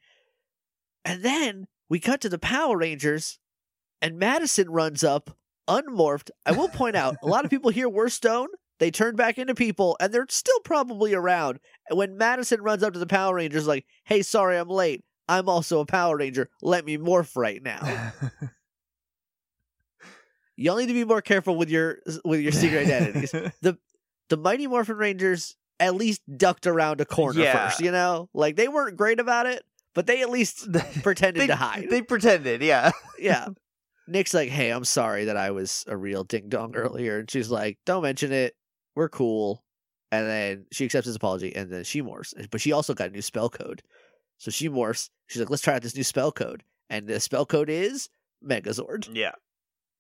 And then we cut to the Power Rangers, and Madison runs up, unmorphed. I will point out, a lot of people here were stone. They turned back into people, and they're still probably around. And when Madison runs up to the Power Rangers, like, hey, sorry, I'm late. I'm also a Power Ranger. Let me morph right now. Y'all need to be more careful with your secret identities. The Mighty Morphin Rangers at least ducked around a corner first, you know? Like, they weren't great about it, but they at least pretended to hide. They pretended, yeah. Yeah. Nick's like, hey, I'm sorry that I was a real ding-dong earlier. And she's like, don't mention it. We're cool. And then she accepts his apology, and then she morphs. But she also got a new spell code. So she morphs. She's like, let's try out this new spell code. And the spell code is Megazord. Yeah.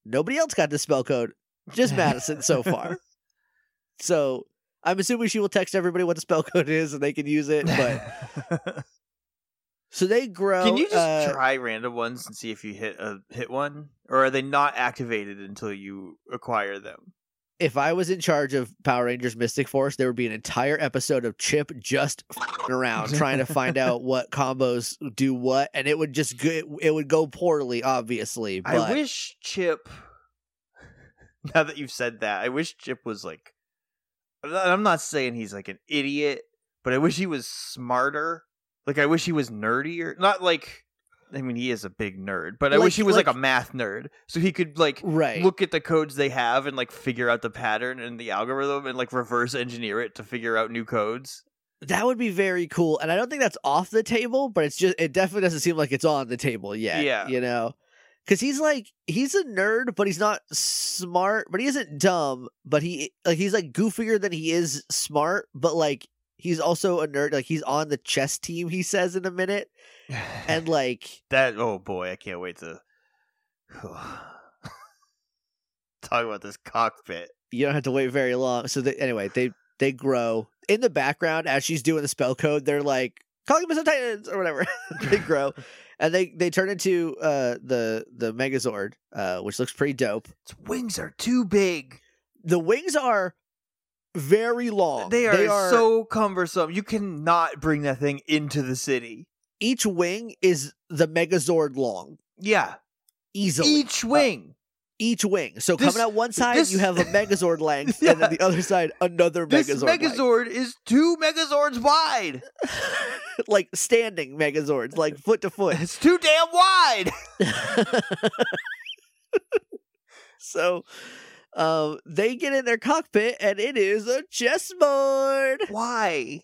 Nobody else got the spell code, just Madison so far. So I'm assuming she will text everybody what the spell code is and they can use it. But so they grow. Can you just try random ones and see if you hit one, or are they not activated until you acquire them? If I was in charge of Power Rangers Mystic Force, there would be an entire episode of Chip just around trying to find out what combos do what, and it would just it would go poorly, obviously. But... I wish Chip. Now that you've said that, I wish Chip was like. I'm not saying he's like an idiot, but I wish he was smarter. Like I wish he was nerdier, not like. I mean, he is a big nerd, but I wish he was like a math nerd, so he could look at the codes they have and like figure out the pattern and the algorithm and like reverse engineer it to figure out new codes. That would be very cool, and I don't think that's off the table, but it definitely doesn't seem like it's on the table yet. Yeah, you know, because he's a nerd, but he's not smart, but he isn't dumb, but he's like goofier than he is smart, but like. He's also a nerd. Like, he's on the chess team, he says in a minute. And, like... that... oh, boy. I can't wait to... talk about this cockpit. You don't have to wait very long. So, they grow. In the background, as she's doing the spell code, they're, like, calling them some titans or whatever. They grow. And they turn into the Megazord, which looks pretty dope. Its wings are too big. The wings are... very long. They are so cumbersome. You cannot bring that thing into the city. Each wing is the Megazord long. Yeah. Easily. Each wing. So coming out one side, you have a Megazord length, yeah. And then the other side, another Megazord length. This Megazord is two Megazords wide. Like standing Megazords, like foot to foot. It's too damn wide. So... they get in their cockpit, and it is a chessboard. Why?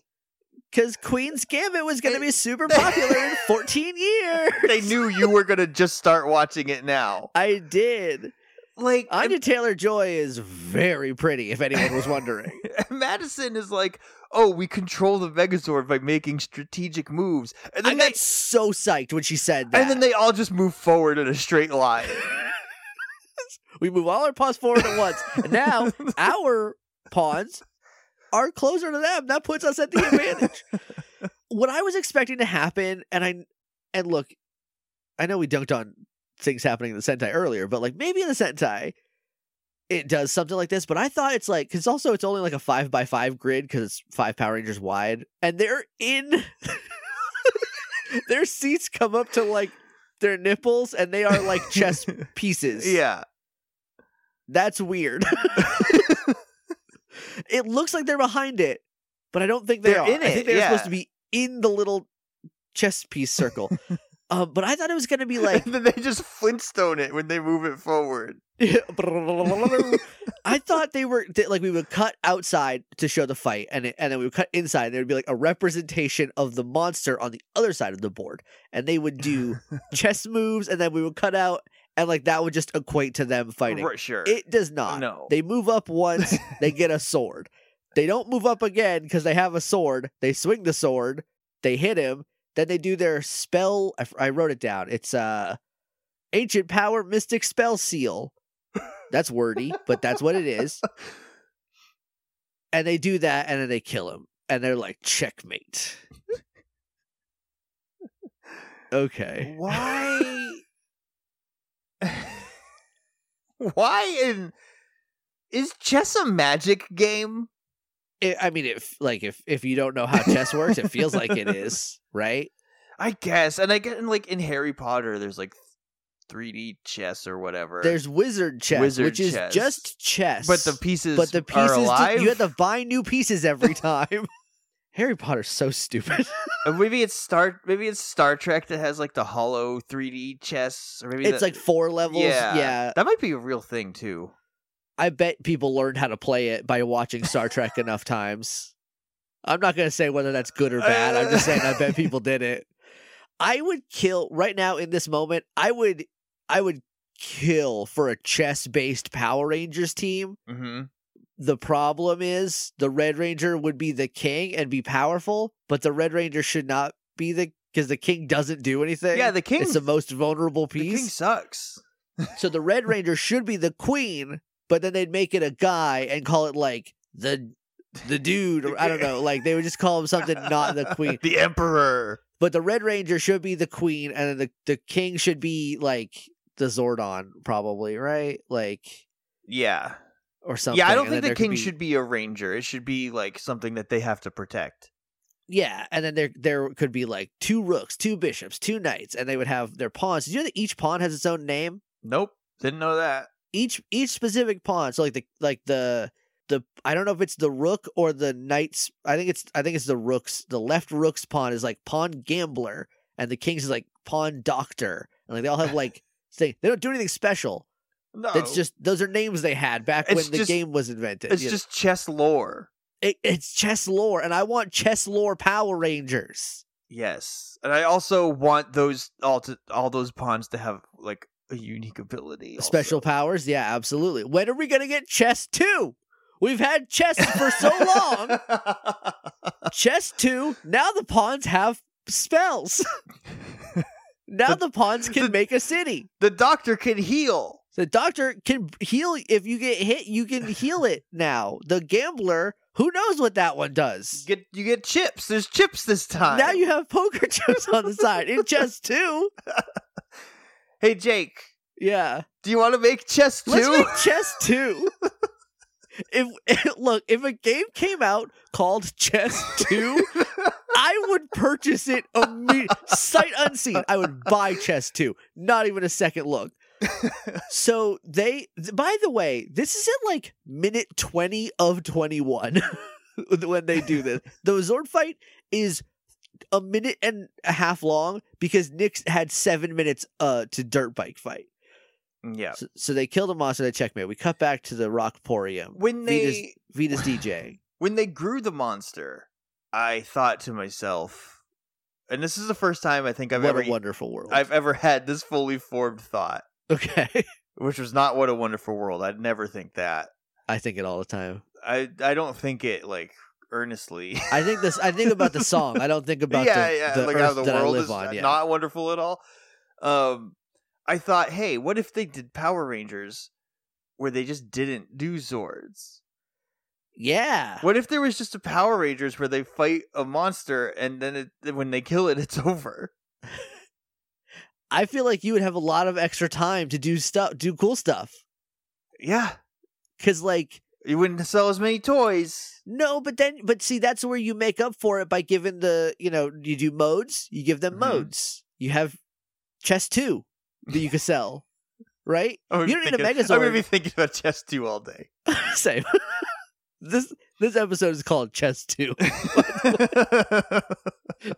Because Queen's Gambit was going to be super popular in 14 years. They knew you were going to just start watching it now. I did. Like, Anya Taylor-Joy is very pretty, if anyone was wondering. Madison is like, oh, we control the Megazord by making strategic moves. And then I got so psyched when she said that. And then they all just move forward in a straight line. We move all our pawns forward at once. And now our pawns are closer to them. That puts us at the advantage. What I was expecting to happen, and look, I know we dunked on things happening in the Sentai earlier, but like maybe in the Sentai it does something like this. But I thought it's like, because also it's only like a 5x5 grid because it's 5 Power Rangers wide, and they're in their seats come up to like their nipples, and they are like chess pieces. Yeah. That's weird. It looks like they're behind it, but I don't think they're in it. I think they're supposed to be in the little chess piece circle. But I thought it was going to be like... then they just Flintstone it when they move it forward. I thought they were... like, we would cut outside to show the fight, and then we would cut inside, and there would be, like, a representation of the monster on the other side of the board. And they would do chess moves, and then we would cut out, and, like, that would just equate to them fighting. Right, sure. It does not. No. They move up once, they get a sword. They don't move up again because they have a sword. They swing the sword. They hit him. Then they do their spell. I wrote it down. It's Ancient Power Mystic Spell Seal. That's wordy, but that's what it is. And they do that, and then they kill him. And they're like, checkmate. Okay. Why? Why in... Is chess a magic game? If you don't know how chess works, it feels like it is, right? I guess, and I get in Harry Potter, there's like 3D chess or whatever. There's wizard chess, which is just chess, but the pieces are alive. You have to buy new pieces every time. Harry Potter's so stupid. Maybe it's Star Trek that has like the hollow 3D chess, or maybe it's like 4 levels. Yeah, that might be a real thing too. I bet people learned how to play it by watching Star Trek enough times. I'm not going to say whether that's good or bad. I'm just saying I bet people did it. I would kill right now in this moment. I would kill for a chess-based Power Rangers team. Mm-hmm. The problem is the Red Ranger would be the king and be powerful, but the Red Ranger should not be because the king doesn't do anything. Yeah, the king is the most vulnerable piece. The king sucks. So the Red Ranger should be the queen. But then they'd make it a guy and call it like the dude, or I don't know, like they would just call him something not the queen. The emperor. But the Red Ranger should be the queen, and then the king should be like the Zordon, probably, right? Like, yeah, or something. Yeah, I don't think the king should be a ranger. It should be like something that they have to protect. Yeah, and then there could be like 2 rooks, 2 bishops, 2 knights, and they would have their pawns. Did you know that each pawn has its own name? Nope, didn't know that. Each specific pawn, so like the I don't know if it's the rook or the knight's. I think it's the rook's. The left rook's pawn is like pawn gambler, and the king's is like pawn doctor. And like they all have like they don't do anything special. No, it's just those are names they had back when the game was invented. It's just chess lore. It's chess lore, and I want chess lore Power Rangers. Yes, and I also want those all those pawns to have like a unique ability. Also. Special powers? Yeah, absolutely. When are we going to get Chess 2? We've had Chess for so long. Chess 2, now the pawns have spells. Now the pawns can make a city. The doctor can heal. The doctor can heal. If you get hit, you can heal it now. The gambler, who knows what that one does? You get chips. There's chips this time. Now you have poker chips on the side in Chess 2. Hey, Jake. Yeah. Do you want to make Chess 2? Let's make Chess 2. If a game came out called Chess 2, I would purchase it sight unseen. I would buy Chess 2. Not even a second look. So by the way, this is at like minute 20 of 21 when they do this. The Zord fight is a minute and a half long because Nick had 7 minutes to dirt bike fight. Yeah. So they killed a monster, they checkmate. We cut back to the Rockporium. When they Vita's DJ. When they grew the monster, I thought to myself, and this is the first time I think what a wonderful world. I've ever had this fully formed thought. Okay. Which was not what a wonderful world. I'd never think that. I think it all the time. I don't think it like earnestly. I think about the song. I don't think about the like earth how the that world I live is on. Yeah. Not wonderful at all. I thought, hey, what if they did Power Rangers where they just didn't do Zords? Yeah. What if there was just a Power Rangers where they fight a monster and then when they kill it, it's over? I feel like you would have a lot of extra time to do cool stuff. Yeah. Because like, you wouldn't sell as many toys. No, but see, that's where you make up for it by giving you do modes, you give them modes. You have Chess 2 that you can sell. right? You're in a Megazord. I'm going to be thinking about Chess 2 all day. Same. This episode is called Chess 2.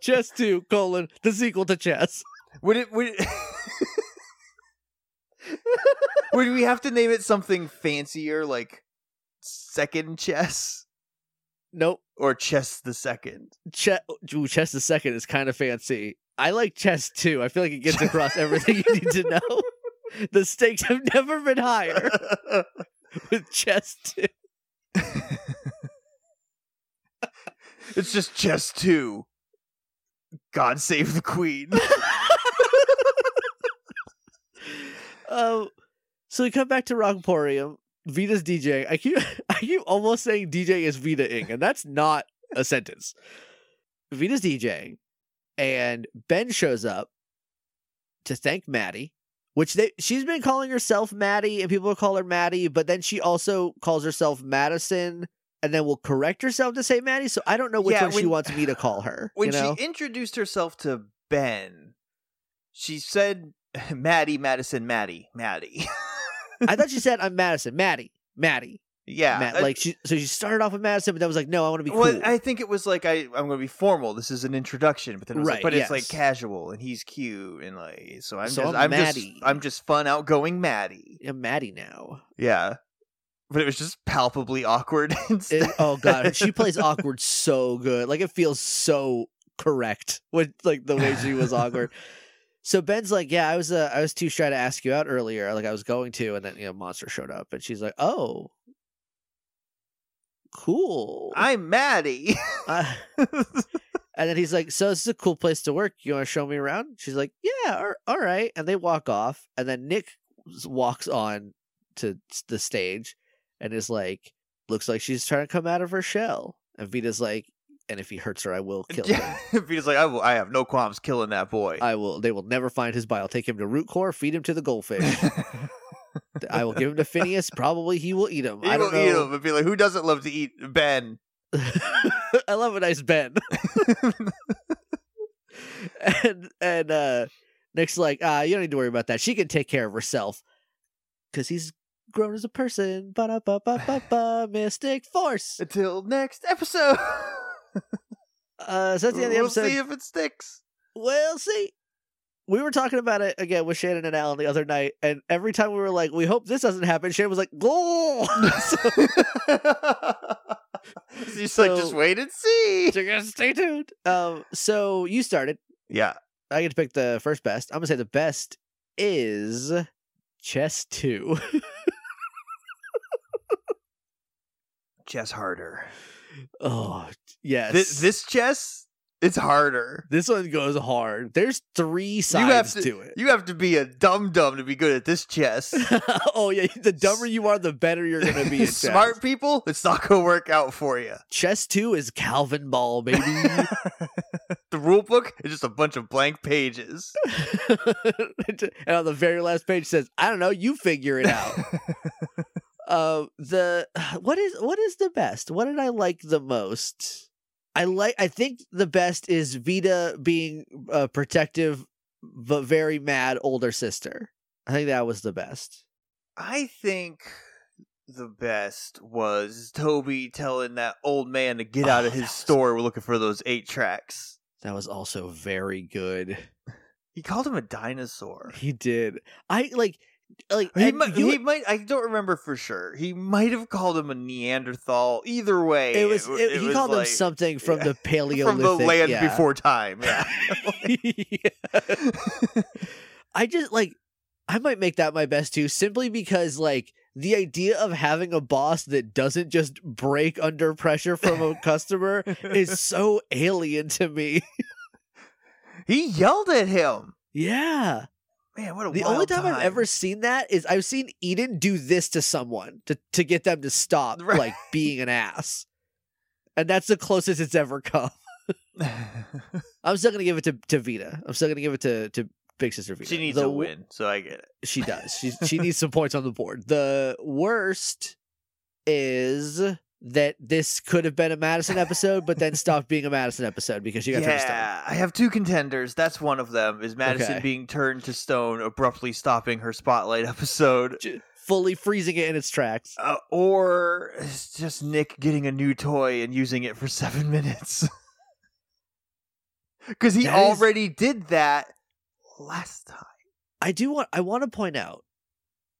Chess 2, the sequel to Chess. Would it would we have to name it something fancier, like Second Chess? Nope. Or Chess the Second. Chess the Second is kind of fancy. I like Chess 2. I feel like it gets across everything you need to know. The stakes have never been higher with Chess 2. It's just Chess 2. God save the Queen. So we come back to Rockporium. Vita's DJing. I keep almost saying DJ is Vita-ing, and that's not a sentence. Vita's DJing, and Ben shows up to thank Maddie, which she's been calling herself Maddie, and people call her Maddie, but then she also calls herself Madison, and then will correct herself to say Maddie, so I don't know which one she wants me to call her. When she introduced herself to Ben, she said Maddie, Madison, Maddie. I thought she said, I'm Madison. Maddie. Yeah. So she started off with Madison, but then was like, no, I want to be cool. I think it was like, I'm going to be formal. This is an introduction. But then it was it's like casual, and he's cute. And like, I'm just fun, outgoing Maddie. I'm Maddie now. Yeah. But it was just palpably awkward. Oh, God. She plays awkward so good. Like, it feels so correct with like the way she was awkward. So Ben's like, yeah, I was too shy to ask you out earlier. Like I was going to, and then Monster showed up, and she's like, oh, cool. I'm Maddie. And then he's like, so this is a cool place to work. You want to show me around? She's like, yeah, all right. And they walk off, and then Nick walks on to the stage, and is like, looks like she's trying to come out of her shell. And Vita's like, and if he hurts her, I will kill him. Vita's like, I have no qualms killing that boy. They will never find his bile. Take him to Root Core, feed him to the goldfish. I will give him to Phineas. Probably he will eat him. He will eat him and be like, who doesn't love to eat Ben? I love a nice Ben. and Nick's like, you don't need to worry about that. She can take care of herself because he's grown as a person. Ba-da-ba-ba-ba-ba, Mystic Force. Until next episode. So that's the end of the episode. We'll see if it sticks. We'll see. We were talking about it again with Shannon and Alan the other night, and every time we were like, we hope this doesn't happen, Shannon was like, go! Just wait and see. So you guys stay tuned. So you started. Yeah. I get to pick the first best. I'm going to say the best is Chess 2. Chess harder. Oh, yes. This chess, it's harder. This one goes hard. There's three sides to it. You have to be a dum-dum to be good at this chess. Oh, yeah. The dumber you are, the better you're going to be at Smart chess. People, it's not going to work out for you. Chess 2 is Calvin Ball, baby. The rule book is just a bunch of blank pages. And on the very last page says, I don't know, you figure it out. What is the best? What did I like the most? I think the best is Vita being a protective but very mad older sister. I think that was the best. I think the best was Toby telling that old man to get out of his store. We're looking for those 8 tracks. That was also very good. He called him a dinosaur. He did. I don't remember for sure. He might have called him a Neanderthal. Either way, he called him something from the Paleolithic, from the land before time. Yeah. Yeah. I might make that my best too, simply because the idea of having a boss that doesn't just break under pressure from a customer is so alien to me. He yelled at him. Yeah. Man, what a wild only time I've ever seen that is I've seen Eden do this to someone to get them to stop being an ass. And that's the closest it's ever come. I'm still going to give it to Vita. I'm still going to give it to Big Sister Vita. She needs to win, so I get it. She does. She needs some points on the board. The worst is that this could have been a Madison episode, but then stopped being a Madison episode because you got turned to stone. Yeah, I have two contenders. That's one of them, is Madison being turned to stone, abruptly stopping her Spotlight episode. Fully freezing it in its tracks. Or it's just Nick getting a new toy and using it for 7 minutes. Because he already did that last time. I want to point out,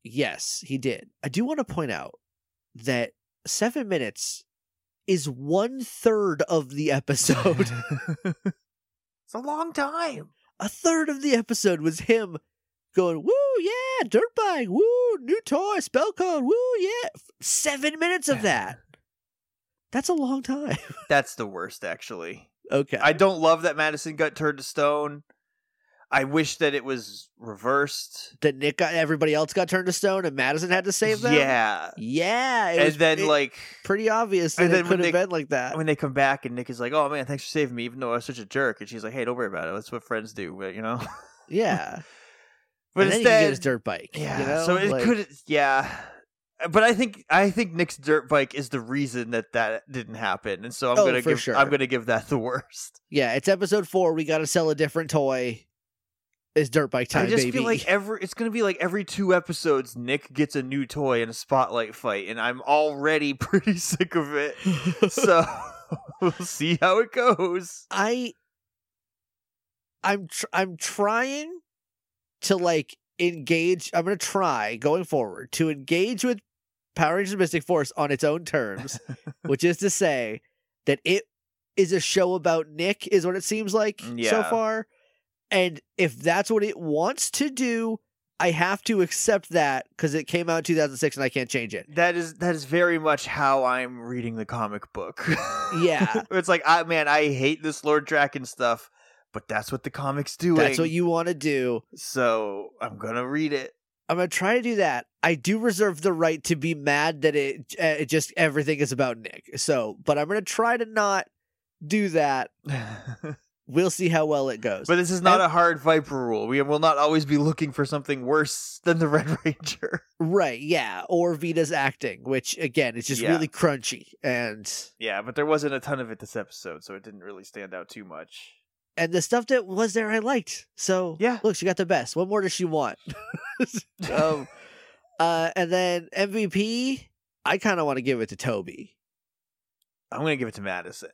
yes, he did. I do want to point out that 7 minutes is 1/3 of the episode. It's a long time. 1/3 of the episode was him going, woo, yeah, dirt bike, woo, new toy, spell code, woo, yeah. 7 minutes of that. That's a long time. That's the worst, actually. Okay. I don't love that Madison got turned to stone. I wish that it was reversed. That Nick got, everybody else got turned to stone and Madison had to save them? Yeah. Yeah. Pretty obvious that it could have been like that. When they come back and Nick is like, oh man, thanks for saving me, even though I was such a jerk. And she's like, hey, don't worry about it. That's what friends do, but you know? Yeah. But and instead, then he can get his dirt bike. Yeah. You know? So it could, But I think Nick's dirt bike is the reason that didn't happen, and so I'm gonna give that the worst. Yeah, it's episode 4. We gotta sell a different toy. It's dirt bike time, baby. I just feel like it's gonna be like every 2 episodes, Nick gets a new toy in a Spotlight fight, and I'm already pretty sick of it. So we'll see how it goes. I'm trying to engage. I'm gonna try going forward to engage with Power Rangers Mystic Force on its own terms, which is to say that it is a show about Nick, is what it seems like so far. And if that's what it wants to do, I have to accept that because it came out in 2006 and I can't change it. That is very much how I'm reading the comic book. Yeah. It's like, I hate this Lord Draken stuff, but that's what the comic's doing. That's what you want to do. So I'm going to read it. I'm going to try to do that. I do reserve the right to be mad that it just everything is about Nick. So, but I'm going to try to not do that. We'll see how well it goes. But this is not a hard Viper rule. We will not always be looking for something worse than the Red Ranger. Right, yeah. Or Vita's acting, which, again, is just really crunchy. And yeah, but there wasn't a ton of it this episode, so it didn't really stand out too much. And the stuff that was there, I liked. So, look, she got the best. What more does she want? And then MVP, I kind of want to give it to Toby. I'm going to give it to Madison.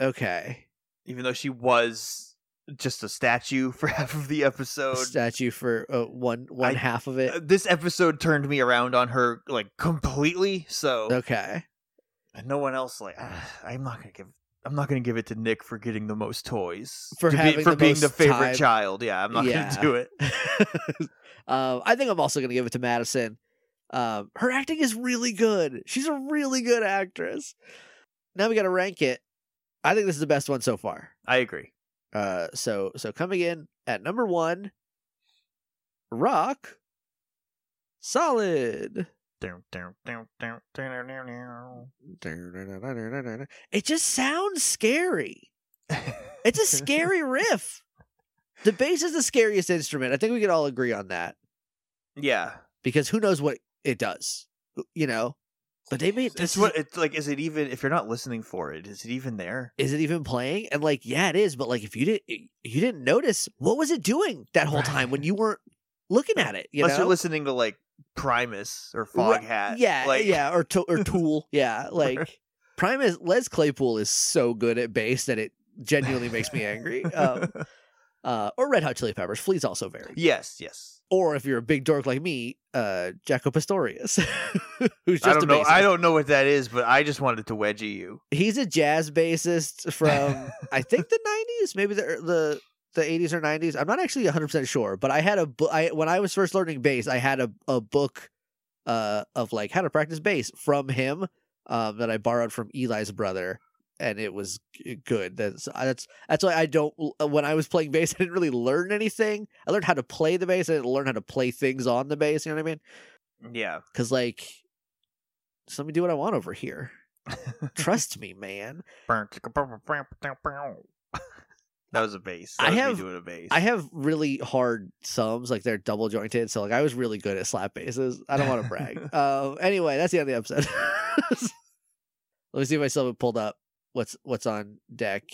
Okay. Even though she was just a statue for half of the episode. A statue for one half of it. This episode turned me around on her, completely. So okay. And no one else, I'm not going to give it to Nick for getting the most toys. For being the favorite child. Yeah, I'm not going to do it. I think I'm also going to give it to Madison. Her acting is really good. She's a really good actress. Now we got to rank it. I think this is the best one so far. I agree. So coming in at number 1, Rock Solid. It just sounds scary. It's a scary riff. The bass is the scariest instrument. I think we could all agree on that. Yeah, because who knows what it does? You know. But they made this. What it's like? Is it even? If you're not listening for it, is it even there? Is it even playing? And it is. But if you didn't notice, what was it doing that whole time when you weren't looking at it? Unless you're listening to Primus or Foghat, or Tool, Primus. Les Claypool is so good at bass that it genuinely makes me angry. Or Red Hot Chili Peppers. Flea's also very good. Yes. Or if you're a big dork like me, Jaco Pastorius, who's just amazing. I don't know what that is, but I just wanted to wedgie you. He's a jazz bassist from, I think, the 90s, maybe the 80s or 90s. I'm not actually 100% sure, but I had when I was first learning bass, I had a book of how to practice bass from him that I borrowed from Eli's brother. And it was good. That's why I don't. When I was playing bass, I didn't really learn anything. I learned how to play the bass. I didn't learn how to play things on the bass. You know what I mean? Yeah. Because just let me do what I want over here. Trust me, man. That was a bass. I have really hard thumbs. They're double jointed. So I was really good at slap basses. I don't want to brag. Anyway, that's the end of the episode. Let me see if I still have it pulled up. What's on deck?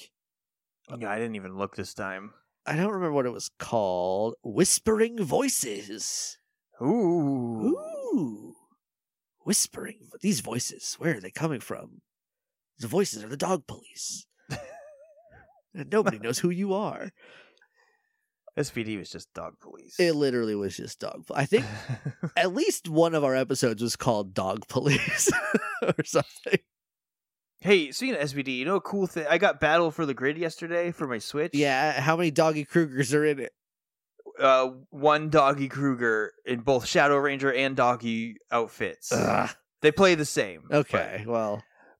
Yeah, I didn't even look this time. I don't remember what it was called. Whispering Voices. Ooh. Whispering. These voices, where are they coming from? The voices are the dog police. And nobody knows who you are. SPD was just dog police. It literally was just dog police. I think at least one of our episodes was called Dog Police or something. Hey, speaking of SPD, you know a cool thing? I got Battle for the Grid yesterday for my Switch. Yeah, how many Doggy Krugers are in it? One Doggy Kruger in both Shadow Ranger and Doggy outfits. Ugh. They play the same. Okay,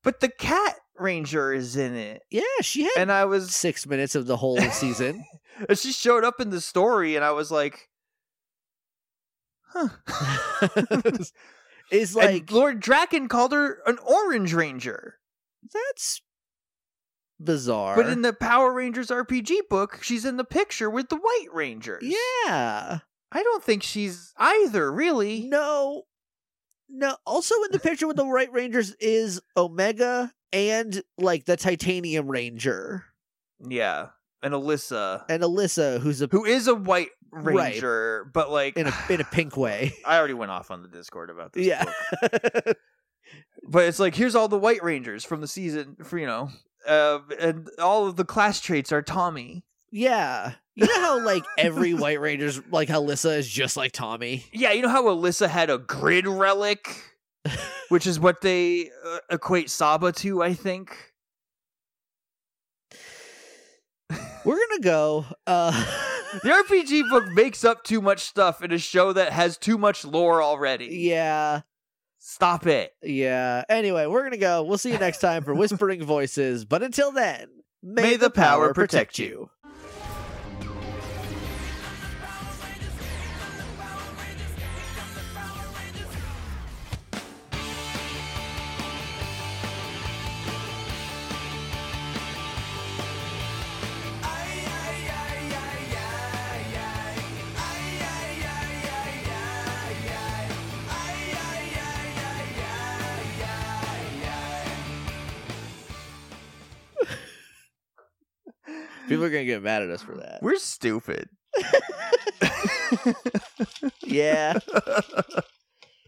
But the Cat Ranger is in it. Yeah, she had 6 minutes of the whole season. And she showed up in the story, and I was like, huh. It's like, and Lord Draken called her an Orange Ranger. That's bizarre. But in the Power Rangers RPG book, she's in the picture with the White Rangers. Yeah. I don't think she's either, really. No. Also in the picture with the White Rangers is Omega and, like, the Titanium Ranger. Yeah. And Alyssa, who is a White Ranger, right. But like in a pink way. I already went off on the Discord about this. Yeah, but it's like, here's all the White Rangers from the season, and all of the class traits are Tommy. Yeah, you know how like every White Ranger's like Alyssa is just like Tommy. Yeah, you know how Alyssa had a grid relic, which is what they equate Saba to, I think. We're going to go. The RPG book makes up too much stuff in a show that has too much lore already. Yeah. Stop it. Yeah. Anyway, we're going to go. We'll see you next time for Whispering Voices. But until then, may the power protect you. People are going to get mad at us for that. We're stupid. Yeah.